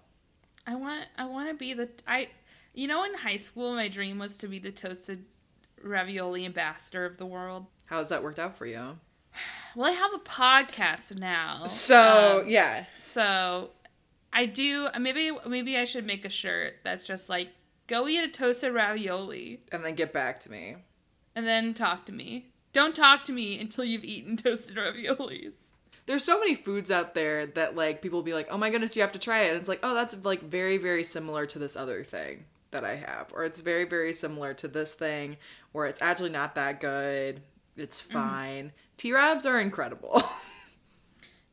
I want I want to be the... I, You know, in high school, my dream was to be the toasted ravioli ambassador of the world. How has that worked out for you? Well, I have a podcast now. So, um, yeah. So, I do... Maybe maybe I should make a shirt that's just like, go eat a toasted ravioli. And then get back to me. And then talk to me. Don't talk to me until you've eaten toasted raviolis. There's so many foods out there that, like, people will be like, oh my goodness, you have to try it. And it's like, oh, that's, like, very, very similar to this other thing that I have. Or it's very, very similar to this thing. Or it's actually not that good. It's fine. Mm. T-Rabs are incredible.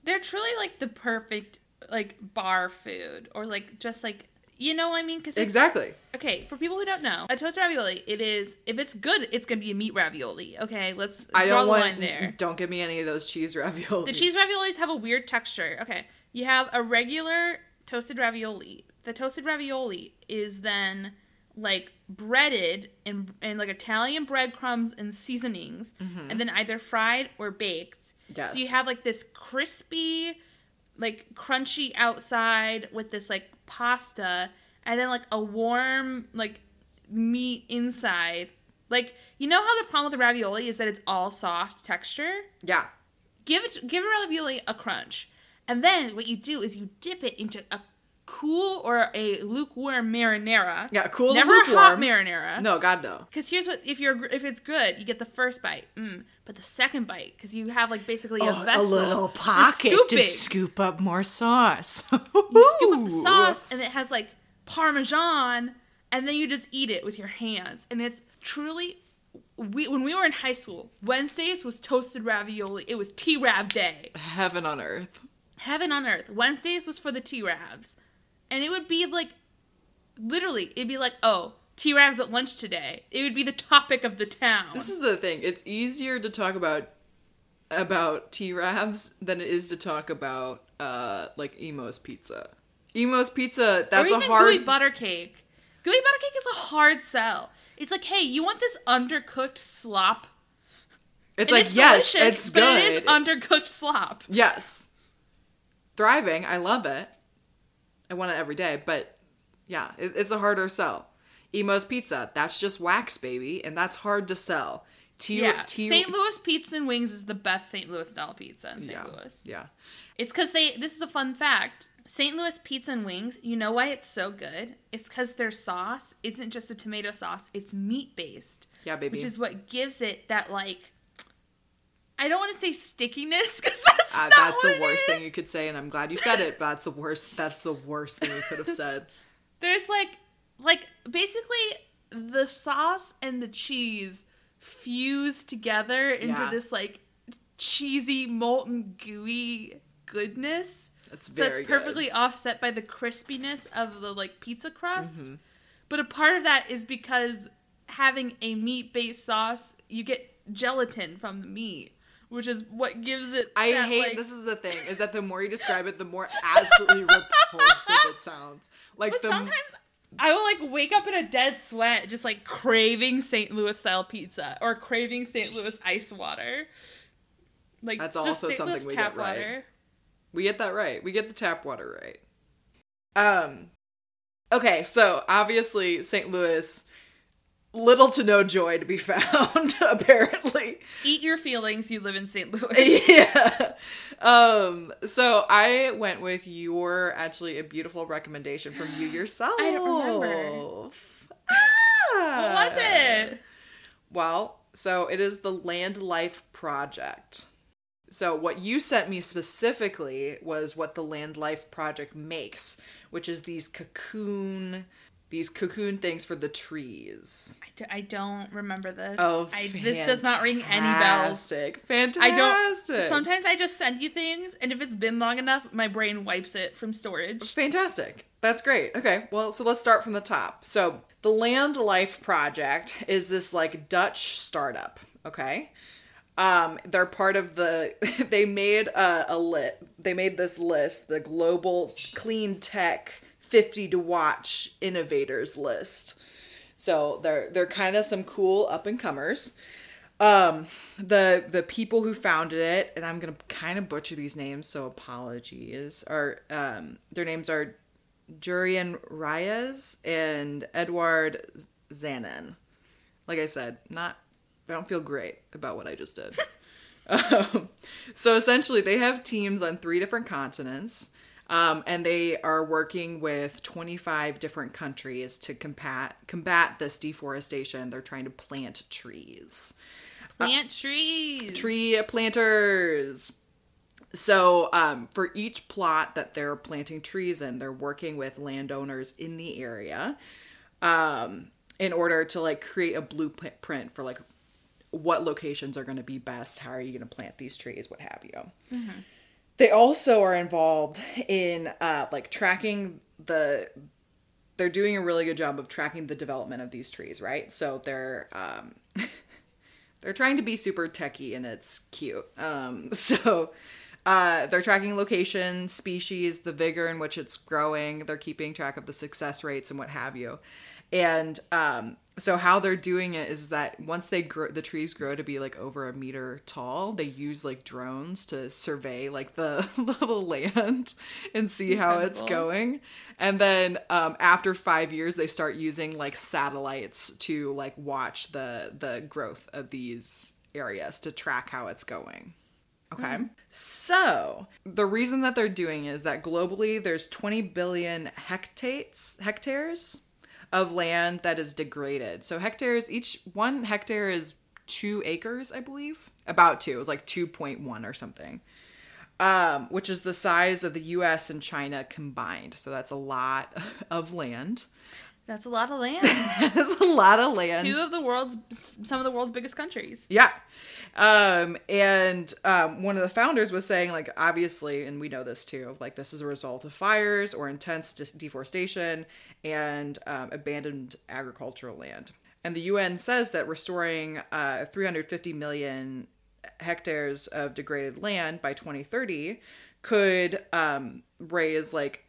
They're truly, like, the perfect, like, bar food. Or, like, just, like, you know what I mean? Cause exactly. Okay, for people who don't know, a toasted ravioli, it is, if it's good, it's going to be a meat ravioli. Okay, let's I draw don't the want, line there. Don't give me any of those cheese raviolis. The cheese raviolis have a weird texture. Okay, you have a regular toasted ravioli. The toasted ravioli is then, like, breaded in, in like, Italian breadcrumbs and seasonings, mm-hmm. and then either fried or baked. Yes. So you have, like, this crispy, like, crunchy outside with this, like, pasta, and then, like, a warm, like, meat inside. Like, you know how the problem with the ravioli is that it's all soft texture? Yeah. Give it, give a ravioli a crunch. And then what you do is you dip it into a cool or a lukewarm marinara. Yeah, cool Never lukewarm. Never a hot marinara. No, God, no. Because here's what, if you're if it's good, you get the first bite. Mm. But the second bite, because you have, like, basically oh, a vessel. A little pocket to, to scoop up more sauce. You scoop up the sauce, and it has, like, Parmesan, and then you just eat it with your hands. And it's truly, we, when we were in high school, Wednesdays was toasted ravioli. It was T-Rav day. Heaven on earth. Heaven on earth. Wednesdays was for the T-Ravs. And it would be, like, literally, it'd be like, oh, T-Ravs at lunch today. It would be the topic of the town. This is the thing. It's easier to talk about about T-Ravs than it is to talk about, uh, like, Emo's Pizza. Emo's Pizza, that's or even a hard... gooey butter cake. Gooey butter cake is a hard sell. It's like, hey, you want this undercooked slop? It's and like, it's yes, it's but good. But it is undercooked slop. Yes. Thriving. I love it. I want it every day. But, yeah, it, it's a harder sell. Emo's Pizza, that's just wax, baby, and that's hard to sell. T- yeah, T- Saint Louis Pizza and Wings is the best Saint Louis style pizza in Saint Yeah. Louis. Yeah, it's because they. This is a fun fact. Saint Louis Pizza and Wings. You know why it's so good? It's because their sauce isn't just a tomato sauce; it's meat based. Yeah, baby. Which is what gives it that, like, I don't want to say stickiness because that's uh, not that's what the worst it is. Thing you could say, and I'm glad you said it. But that's the worst. That's the worst thing you could have said. There's like. Like, basically, the sauce and the cheese fuse together into yeah. this, like, cheesy, molten, gooey goodness. That's very That's perfectly good. Offset by the crispiness of the, like, pizza crust. Mm-hmm. But a part of that is because having a meat-based sauce, you get gelatin from the meat, which is what gives it I that, hate, like... this is the thing, is that the more you describe it, the more absolutely repulsive it sounds. Like, but the... sometimes... I will, like, wake up in a dead sweat just, like, craving Saint Louis-style pizza or craving Saint Louis ice water. Like, that's also Saint something Louis we tap get right. Water. We get that right. We get the tap water right. Um, okay, so, obviously, Saint Louis, little to no joy to be found, apparently. Eat your feelings, you live in Saint Louis. Yeah. Um, so I went with your, actually, a beautiful recommendation from you yourself. I don't remember. Ah! What was it? Well, so it is the Land Life Project. So what you sent me specifically was what the Land Life Project makes, which is these cocoon... These cocoon things for the trees. I, do, I don't remember this. Oh, I, This does not ring any bells. Fantastic. Fantastic. I don't, sometimes I just send you things, and if it's been long enough, my brain wipes it from storage. Fantastic. That's great. Okay, well, so let's start from the top. So the Land Life Project is this, like, Dutch startup, okay? Um, they're part of the, they made a, a lit, they made this list, the Global Clean Tech fifty to watch innovators list. So they're they're kind of some cool up and comers. Um, the the people who founded it, and I'm gonna kind of butcher these names, so apologies. Are um their names are Jurian Reyes and Edward Zanin. Like I said, not I don't feel great about what I just did. um, so essentially, they have teams on three different continents. Um, and they are working with twenty-five different countries to combat combat this deforestation. They're trying to plant trees. Plant uh, trees! Tree planters! So um, for each plot that they're planting trees in, they're working with landowners in the area um, in order to like create a blueprint for like what locations are going to be best, how are you going to plant these trees, what have you. Mm-hmm. They also are involved in uh, like tracking the, they're doing a really good job of tracking the development of these trees, right? So they're, um, they're trying to be super techie and it's cute. Um, so uh, they're tracking location, species, the vigor in which it's growing. They're keeping track of the success rates and what have you. And um, so how they're doing it is that once they grow, the trees grow to be like over a meter tall, they use like drones to survey like the, the land and see Incredible. How it's going. And then um, after five years, they start using like satellites to like watch the, the growth of these areas to track how it's going. Okay. Mm-hmm. So the reason that they're doing is that globally there's twenty billion hectares, hectares. of land that is degraded. So hectares, each one hectare is two acres, I believe. About two. It was like two point one or something. Um, which is the size of the U S and China combined. So that's a lot of land. That's a lot of land. That's a lot of land. Two of the world's, some of the world's biggest countries. Yeah. Um, and um, one of the founders was saying, like, obviously, and we know this too, like, this is a result of fires or intense de- deforestation and um, abandoned agricultural land. And the U N says that restoring uh, three hundred fifty million hectares of degraded land by twenty thirty could um, raise, like,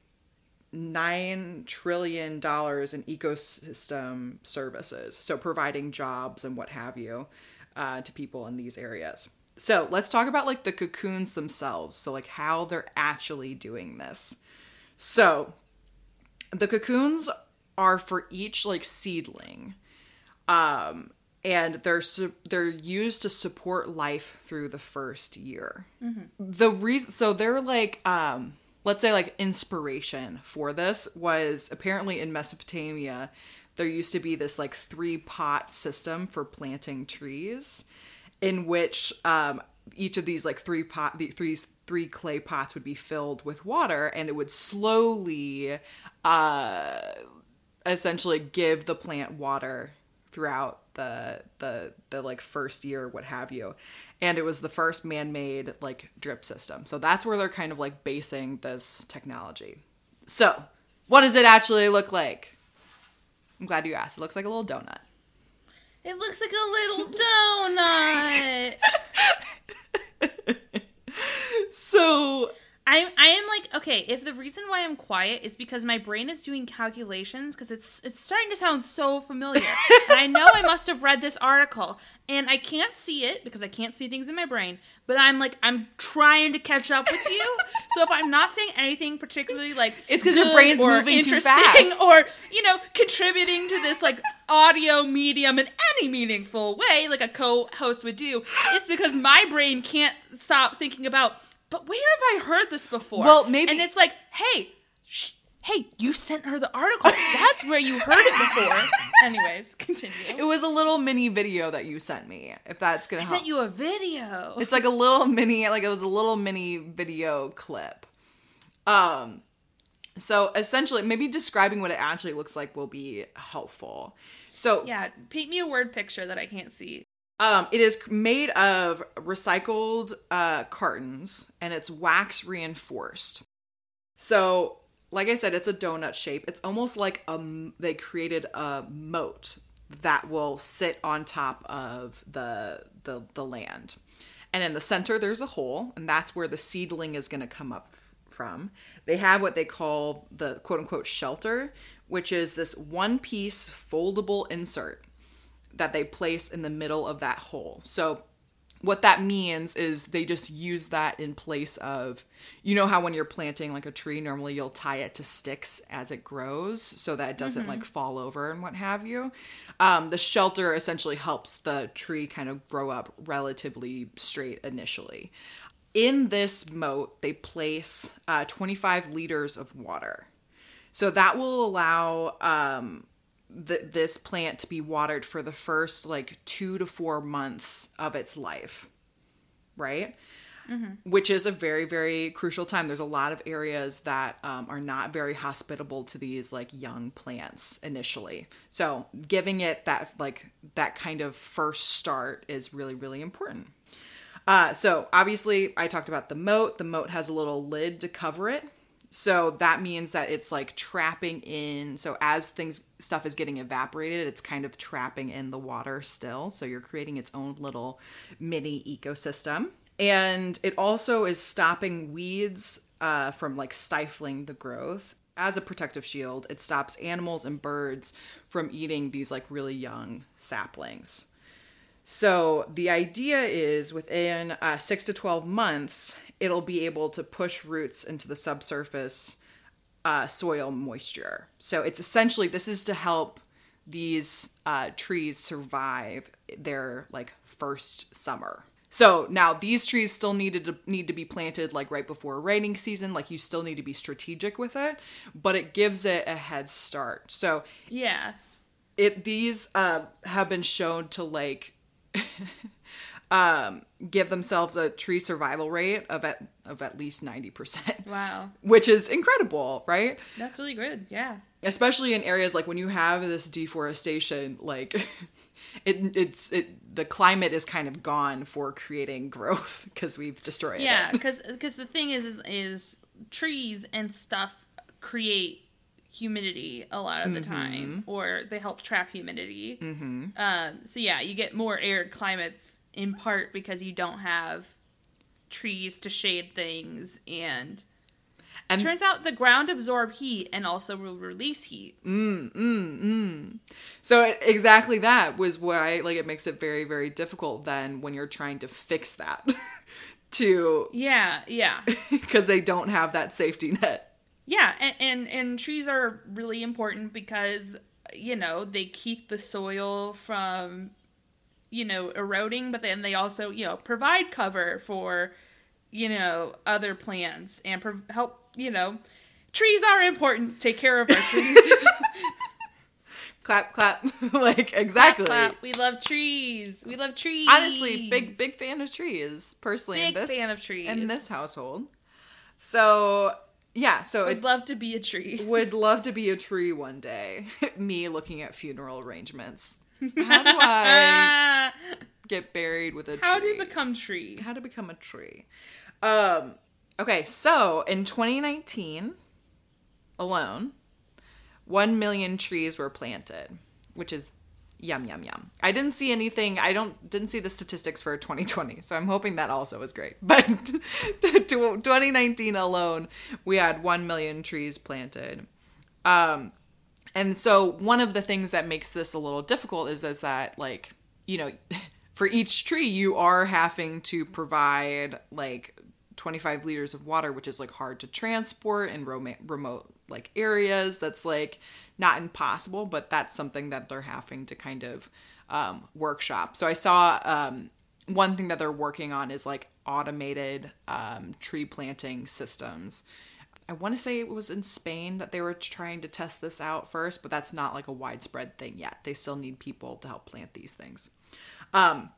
Nine trillion dollars in ecosystem services, so providing jobs and what have you uh, to people in these areas. So let's talk about like the cocoons themselves. So like how they're actually doing this. So the cocoons are for each like seedling, um, and they're su- they're used to support life through the first year. Mm-hmm. The reason, so they're like. Um, Let's say like inspiration for this was apparently in Mesopotamia, there used to be this like three pot system for planting trees in which um, each of these like three pot, the three, three clay pots would be filled with water and it would slowly uh, essentially give the plant water throughout the, the, the like first year, what have you. And it was the first man-made like drip system. So that's where they're kind of like basing this technology. So what does it actually look like? I'm glad you asked. It looks like a little donut. It looks like a little donut. So I'm, I am like, okay, if the reason why I'm quiet is because my brain is doing calculations because it's it's starting to sound so familiar. And I know I must have read this article and I can't see it because I can't see things in my brain, but I'm like, I'm trying to catch up with you. So if I'm not saying anything particularly like it's because your brain's moving too fast or, you know, contributing to this like audio medium in any meaningful way, like a co-host would do, it's because my brain can't stop thinking about but where have I heard this before? Well, maybe. And it's like, hey, shh, hey, you sent her the article. That's where you heard it before. Anyways, continue. It was a little mini video that you sent me, if that's going to help. I sent you a video. It's like a little mini, like it was a little mini video clip. Um, so essentially, maybe describing what it actually looks like will be helpful. So yeah, paint me a word picture that I can't see. Um, it is made of recycled uh, cartons, and it's wax reinforced. So, like I said, it's a donut shape. It's almost like a, they created a moat that will sit on top of the, the the land. And in the center, there's a hole, and that's where the seedling is going to come up from. They have what they call the quote-unquote shelter, which is this one-piece foldable insert. that they place in the middle of that hole. So what that means is they just use that in place of, you know how when you're planting like a tree, normally you'll tie it to sticks as it grows so that it doesn't mm-hmm. like fall over and what have you. Um, the shelter essentially helps the tree kind of grow up relatively straight initially. In this moat, they place uh, twenty-five liters of water. So that will allow um, th- this plant to be watered for the first like two to four months of its life, right? Mm-hmm. Which is a very, very crucial time. There's a lot of areas that um, are not very hospitable to these like young plants initially. So giving it that like that kind of first start is really, really important. Uh, so obviously I talked about the moat. The moat has a little lid to cover it. So that means that it's like trapping in. So as things, stuff is getting evaporated, it's kind of trapping in the water still. So you're creating its own little mini ecosystem. And it also is stopping weeds uh, from like stifling the growth. As a protective shield, it stops animals and birds from eating these like really young saplings. So the idea is within uh, six to twelve months, it'll be able to push roots into the subsurface uh, soil moisture. So it's essentially, this is to help these uh, trees survive their like first summer. So now these trees still needed to need to be planted like right before rainy season. Like you still need to be strategic with it, but it gives it a head start. So yeah, it these uh, have been shown to like um give themselves a tree survival rate of at of at least ninety percent. Wow. Which is incredible, right? That's really good. Yeah. Especially in areas like when you have this deforestation, like it it's it the climate is kind of gone for creating growth because we've destroyed yeah, it. Yeah, cuz cuz the thing is, is is trees and stuff create humidity a lot of the mm-hmm. time, or they help trap humidity. Mm-hmm. Um, so yeah, you get more arid climates in part because you don't have trees to shade things, and, and it turns out the ground absorbs heat and also will release heat. Mm, mm, mm. So it, exactly that was why like it makes it very, very difficult then when you're trying to fix that to yeah, yeah, because they don't have that safety net. Yeah, and, and, and trees are really important because, you know, they keep the soil from, you know, eroding, but then they also, you know, provide cover for, you know, other plants and pro- help, you know, trees are important. Take care of our trees. Clap, clap. Like, exactly. Clap, clap. We love trees. We love trees. Honestly, big, big fan of trees, personally. Big in this, fan of trees. In this household. So... Yeah, so I'd love to be a tree. Would love to be a tree one day. Me looking at funeral arrangements. How do I get buried with a tree? How to become tree? How to become a tree? Um, okay, so in twenty nineteen alone, one million trees were planted, which is yum yum yum. I didn't see anything. I don't didn't see the statistics for twenty twenty, so I'm hoping that also was great. But twenty nineteen alone, we had one million trees planted, um, and so one of the things that makes this a little difficult is, is that like you know, for each tree you are having to provide like twenty-five liters of water, which is like hard to transport in rom- remote like areas. That's like not impossible, but that's something that they're having to kind of um, workshop. So I saw um, one thing that they're working on is like automated um, tree planting systems. I want to say it was in Spain that they were trying to test this out first, but that's not like a widespread thing yet. They still need people to help plant these things. Um,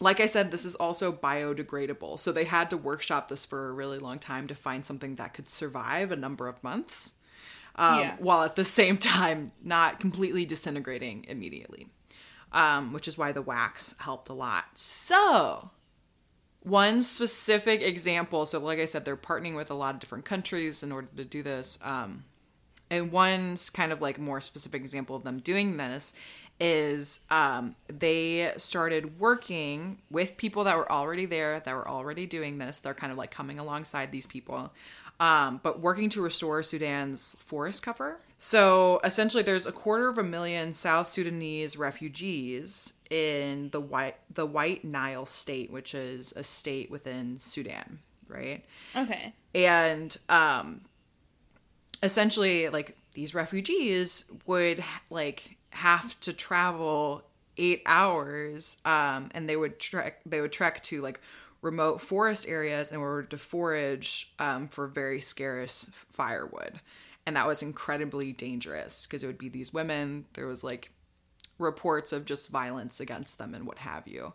Like I said, this is also biodegradable. So they had to workshop this for a really long time to find something that could survive a number of months, um, yeah. while at the same time not completely disintegrating immediately, um, which is why the wax helped a lot. So one specific example. So like I said, they're partnering with a lot of different countries in order to do this. Um, and one kind of like more specific example of them doing this is um, they started working with people that were already there, that were already doing this. They're kind of like coming alongside these people um, but working to restore Sudan's forest cover. So essentially there's a quarter of a million South Sudanese refugees in the White, the White Nile State, which is a state within Sudan, right? Okay. And um, essentially, like, these refugees would, like, have to travel eight hours um, and they would trek, they would trek to, like, remote forest areas in order to forage um, for very scarce firewood. And that was incredibly dangerous because it would be these women. There was, like, reports of just violence against them and what have you.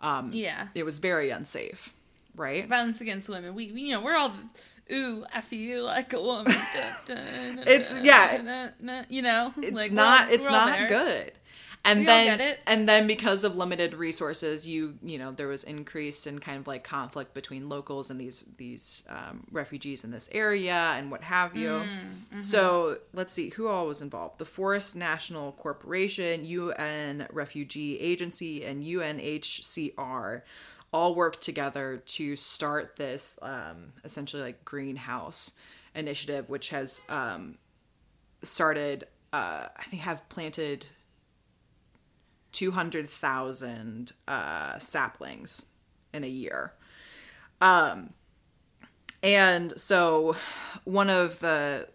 Um, yeah. It was very unsafe, right? Violence against women. We, we you know, we're all... Ooh, I feel like a woman. Dun, dun, dun, it's dun, yeah, dun, dun, dun, you know, it's like, not it's not good. And we then all get it. And then because of limited resources, you you know there was increase in kind of like conflict between locals and these these um, refugees in this area and what have you. Mm, mm-hmm. So let's see who all was involved: the Forest National Corporation, U N Refugee Agency, and U N H C R. All worked together to start this um, essentially like greenhouse initiative, which has um, started, uh, I think have planted two hundred thousand uh, saplings in a year. Um, and so one of the,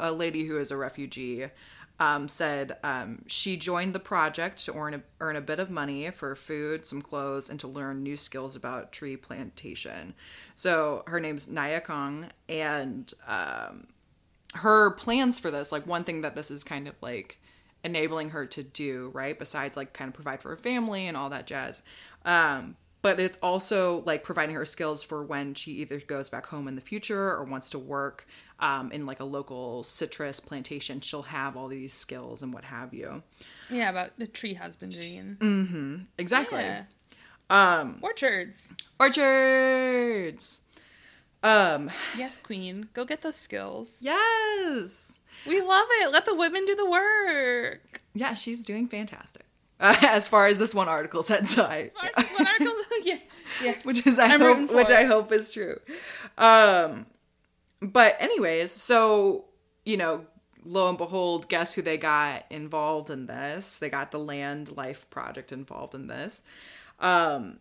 a lady who is a refugee Um, said um, she joined the project to earn a, earn a bit of money for food, some clothes, and to learn new skills about tree plantation. So her name's Naya Kong, and um, her plans for this, like one thing that this is kind of like enabling her to do, right, besides like kind of provide for her family and all that jazz, um, but it's also like providing her skills for when she either goes back home in the future or wants to work Um, in like a local citrus plantation. She'll have all these skills and what have you. Yeah, about the tree husbandry and mm-hmm. Exactly. Yeah. Um, orchards. Orchards. Um, yes, Queen. Go get those skills. Yes. We love it. Let the women do the work. Yeah, she's doing fantastic. Uh, as far as this one article said, so I, as far as this one article, yeah, yeah. Which is I I'm hope, which it. I hope is true. Um. But anyways, so, you know, lo and behold, guess who they got involved in this? They got the Land Life Project involved in this. Um,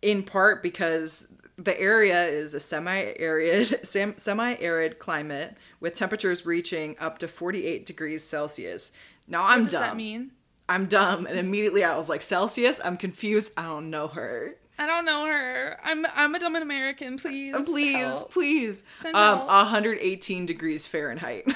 in part because the area is a semi-arid, semi-arid climate with temperatures reaching up to forty-eight degrees Celsius. Now I'm dumb. What does that mean? I'm dumb. And immediately I was like, Celsius? I'm confused. I don't know her. I don't know her. I'm I'm a dumb American. Please, please, help. please. Send um, help. one hundred eighteen degrees Fahrenheit.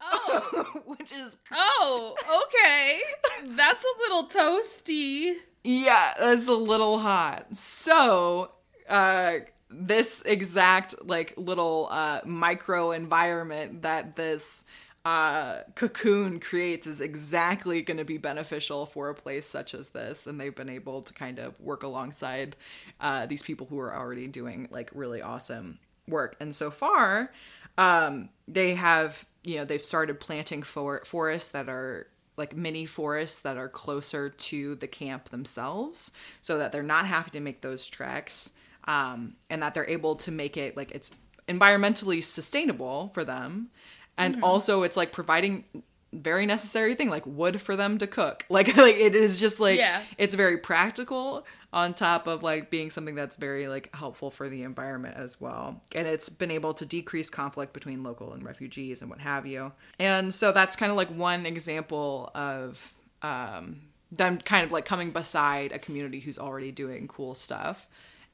Oh, which is oh, okay. That's a little toasty. Yeah, that's a little hot. So, uh, this exact like little uh micro environment that this Uh, cocoon creates is exactly going to be beneficial for a place such as this, and they've been able to kind of work alongside uh, these people who are already doing like really awesome work. And so far, um, they have, you know, they've started planting for- forests that are like mini forests that are closer to the camp themselves, so that they're not having to make those treks, um, and that they're able to make it like it's environmentally sustainable for them. And mm-hmm. also it's like providing very necessary thing, like wood for them to cook. Like, like it is just like, yeah. It's very practical on top of like being something that's very like helpful for the environment as well. And it's been able to decrease conflict between local and refugees and what have you. And so that's kind of like one example of um, them kind of like coming beside a community who's already doing cool stuff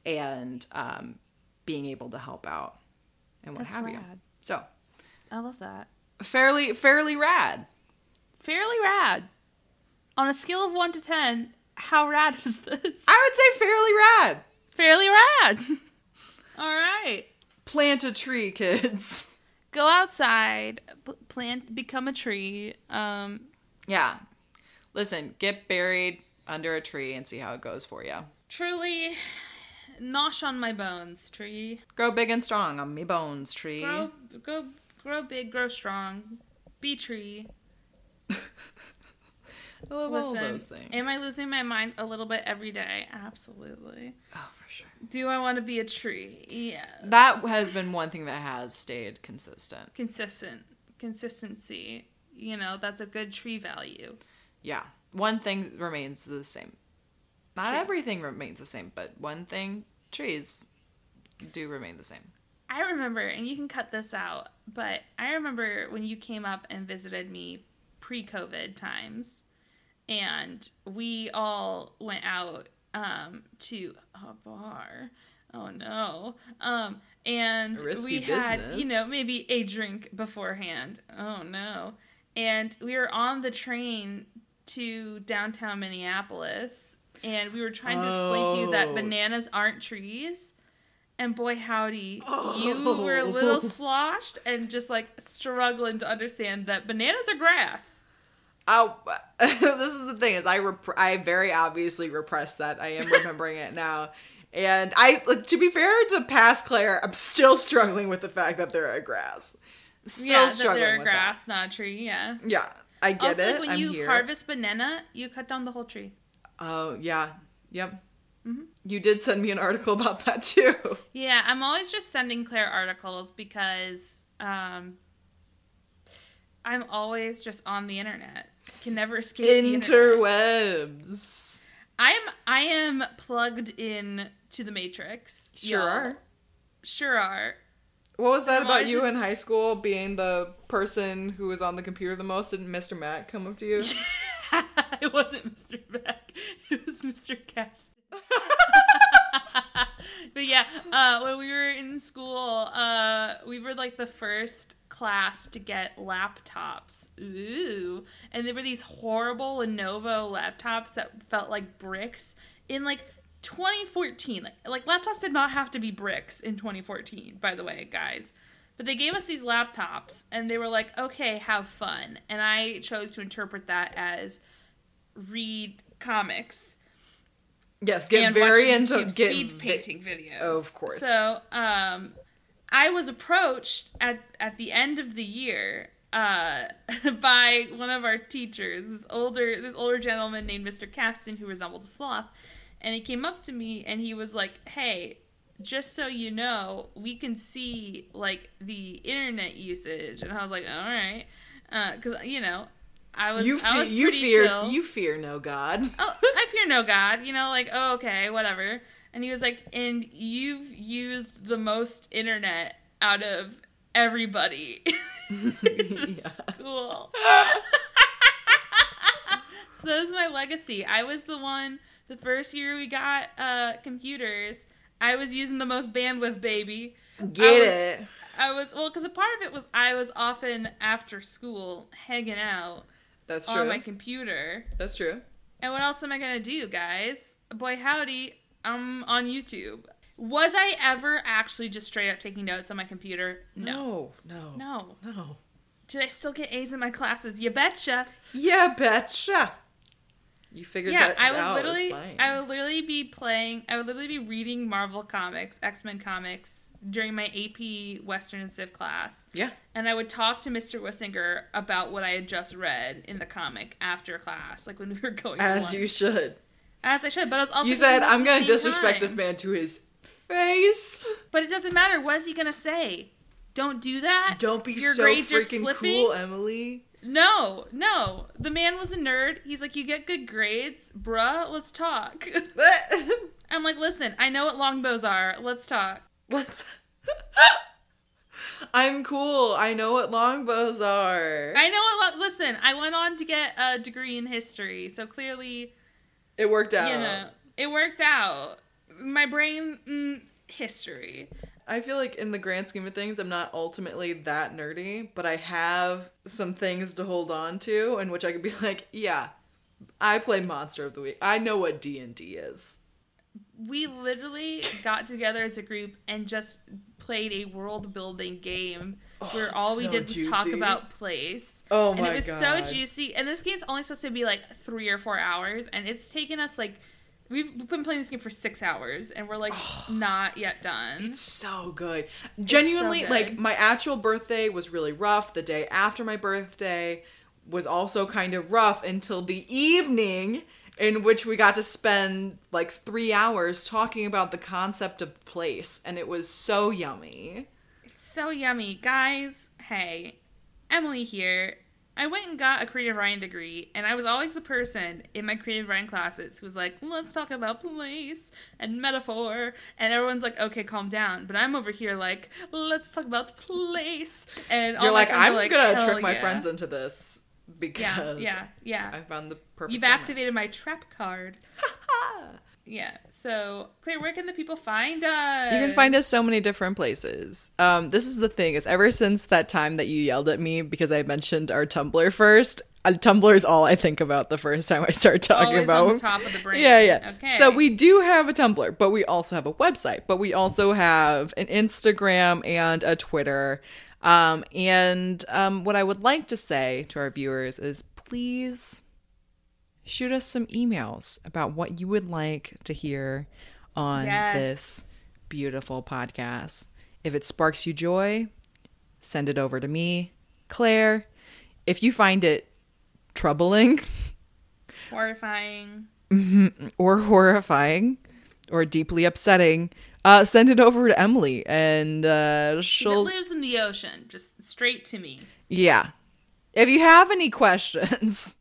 and um, being able to help out and what that's have rad. you. So. I love that. Fairly, fairly rad. Fairly rad. On a scale of one to ten, how rad is this? I would say fairly rad. Fairly rad. All right. Plant a tree, kids. Go outside. Plant. Become a tree. Um. Yeah. Listen. Get buried under a tree and see how it goes for you. Truly. Nosh on my bones, tree. Grow big and strong on me bones, tree. Grow. Go. Grow big, grow strong, be tree. I love Listen, all those things. Am I losing my mind a little bit every day? Absolutely. Oh, for sure. Do I want to be a tree? Yes. That has been one thing that has stayed consistent. Consistent. Consistency. You know, that's a good tree value. Yeah. One thing remains the same. Not tree. Everything remains the same, but one thing, trees do remain the same. I remember, and you can cut this out, but I remember when you came up and visited me pre-COVID times, and we all went out um, to a bar. Oh, no. Um, and we had, business. you know, maybe a drink beforehand. Oh, no. And we were on the train to downtown Minneapolis, and we were trying oh. to explain to you that bananas aren't trees. And boy, howdy, oh. you were a little sloshed and just, like, struggling to understand that bananas are grass. Oh, this is the thing, is I rep- I very obviously repressed that. I am remembering it now. And I, to be fair to past Claire, I'm still struggling with the fact that they're a grass. Still yeah, struggling that they're a grass, that. not a tree, yeah. Yeah, I get also, it. Also, like, when I'm you here. harvest banana, you cut down the whole tree. Oh, yeah. Yep. Mm-hmm. You did send me an article about that too. Yeah, I'm always just sending Claire articles because um, I'm always just on the internet. Can never escape interwebs. The I'm I am plugged in to the Matrix. Sure y'all. are. Sure are. What was that I'm about you just... in high school being the person who was on the computer the most? Didn't Mister Mac come up to you? It wasn't Mister Mac. It was Mister Castle. But yeah, uh, when we were in school, uh, we were like the first class to get laptops. Ooh. And they were these horrible Lenovo laptops that felt like bricks in like twenty fourteen. Like, like laptops did not have to be bricks in twenty fourteen, by the way, guys. But they gave us these laptops and they were like, okay, have fun. And I chose to interpret that as read comics. Yes, get very into get speed painting vi- videos. Oh, of course. So, um, I was approached at, at the end of the year uh, by one of our teachers, this older this older gentleman named Mister Caston, who resembled a sloth, and he came up to me and he was like, "Hey, just so you know, we can see like the internet usage," and I was like, "All right," because uh, you know. I was, you fe- I was pretty you fear, chill. You fear no God. Oh, I fear no God. You know, like, oh, okay, whatever. And he was like, and you've used the most internet out of everybody in the yeah. school. So that was my legacy. I was the one, the first year we got uh, computers, I was using the most bandwidth, baby. Get I was, it. I was, well, because a part of it was I was often after school hanging out. That's true. On my computer. That's true. And what else am I gonna do, guys? Boy, howdy, I'm on YouTube. Was I ever actually just straight up taking notes on my computer? No. No. No. No. no. Did I still get A's in my classes? You betcha. Yeah, betcha. You figured yeah, that I would out. Literally, I would literally be playing. I would literally be reading Marvel Comics, X-Men Comics during my A P Western and Civ class. Yeah. And I would talk to Mister Wissinger about what I had just read in the comic after class, like when we were going. As to lunch. You should. As I should, but I was also. You said, "I'm going to disrespect time. this man to his face." But it doesn't matter. What is he going to say? Don't do that. Don't be Your so grades freaking are cool, Emily. No, no. The man was a nerd. He's like, you get good grades, bruh, let's talk. I'm like, listen, I know what longbows are. Let's talk. Let's... I'm cool. I know what longbows are. I know what... Lo- listen, I went on to get a degree in history, so clearly... It worked out. You know, it worked out. My brain... Mm, history. I feel like in the grand scheme of things, I'm not ultimately that nerdy, but I have some things to hold on to in which I could be like, yeah, I play Monster of the Week. I know what D and D is. We literally got together as a group and just played a world-building game oh, where all we so did was juicy. talk about place. Oh my god. And it was god. so juicy. And this game's only supposed to be like three or four hours, and it's taken us like... We've been playing this game for six hours, and we're, like, oh, not yet done. It's so good. Genuinely, so good. Like, my actual birthday was really rough. The day after my birthday was also kind of rough until the evening, in which we got to spend like three hours talking about the concept of place. And it was so yummy. It's so yummy. Guys, hey, Emily here. I went and got a creative writing degree, and I was always the person in my creative writing classes who was like, let's talk about place and metaphor. And everyone's like, okay, calm down. But I'm over here like, let's talk about place. And all You're like, I'm like, going to trick yeah. my friends into this because yeah, yeah, yeah. I found the perfect You've moment. Activated my trap card. Yeah. So, Claire, where can the people find us? You can find us so many different places. Um, this is the thing, is ever since that time that you yelled at me because I mentioned our Tumblr first, uh, Tumblr is all I think about the first time I start talking Always about. On the top of the brain. Yeah, yeah. Okay. So we do have a Tumblr, but we also have a website, but we also have an Instagram and a Twitter. Um, and um, what I would like to say to our viewers is please shoot us some emails about what you would like to hear on yes. this beautiful podcast. If it sparks you joy, send it over to me, Claire. If you find it troubling, horrifying, or horrifying, or deeply upsetting, uh, send it over to Emily, and uh, she'll. If it lives in the ocean, just straight to me. Yeah. If you have any questions.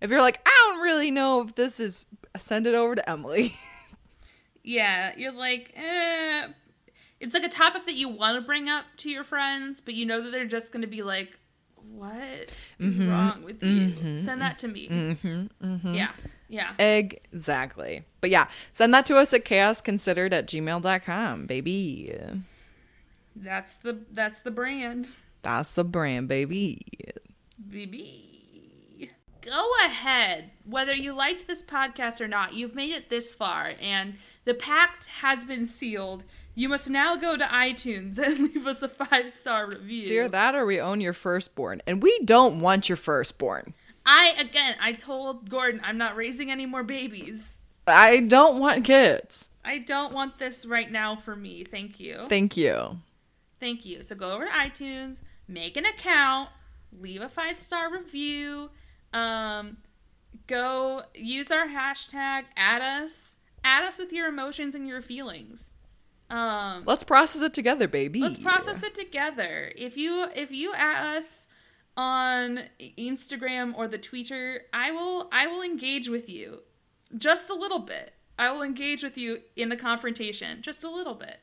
If you're like, I don't really know if this is, send it over to Emily. Yeah, you're like, eh. It's like a topic that you want to bring up to your friends, but you know that they're just going to be like, what is mm-hmm. wrong with you? Mm-hmm. Send that to me. Mm-hmm. Mm-hmm. Yeah, yeah. Exactly. But yeah, send that to us at chaos considered at gmail dot com, baby. That's the, that's the brand. That's the brand, baby. Baby. Go ahead. Whether you liked this podcast or not, you've made it this far, and the pact has been sealed. You must now go to iTunes and leave us a five-star review. Dear that, or we own your firstborn, and we don't want your firstborn. I, again, I told Gordon I'm not raising any more babies. I don't want kids. I don't want this right now for me. Thank you. Thank you. Thank you. So go over to iTunes, make an account, leave a five-star review. Um, go use our hashtag, add us, add us with your emotions and your feelings. Um, let's process it together, baby. Let's process it together. If you, if you add us on Instagram or the Twitter, I will, I will engage with you just a little bit. I will engage with you in the confrontation, just a little bit.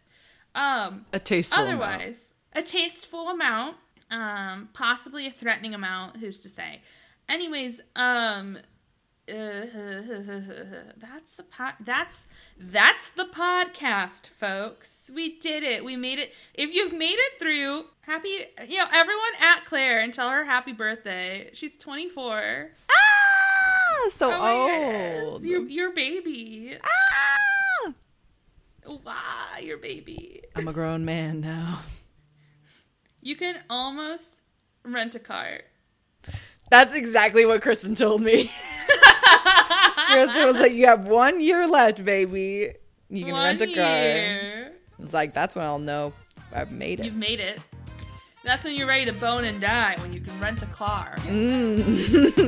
Um, a tasteful otherwise, amount. a tasteful amount, um, possibly a threatening amount. Who's to say? Anyways, um, uh, that's the pod. That's that's the podcast, folks. We did it. We made it. If you've made it through, happy. You know, everyone at Claire and tell her happy birthday. She's twenty-four. Ah, so oh old. Your your baby. Ah, wow, your baby. I'm a grown man now. You can almost rent a car. That's exactly what Kristen told me. Kristen was like, you have one year left, baby. You can one rent a car. It's like, that's when I'll know I've made it. You've made it. That's when you're ready to bone and die, when you can rent a car. Mm.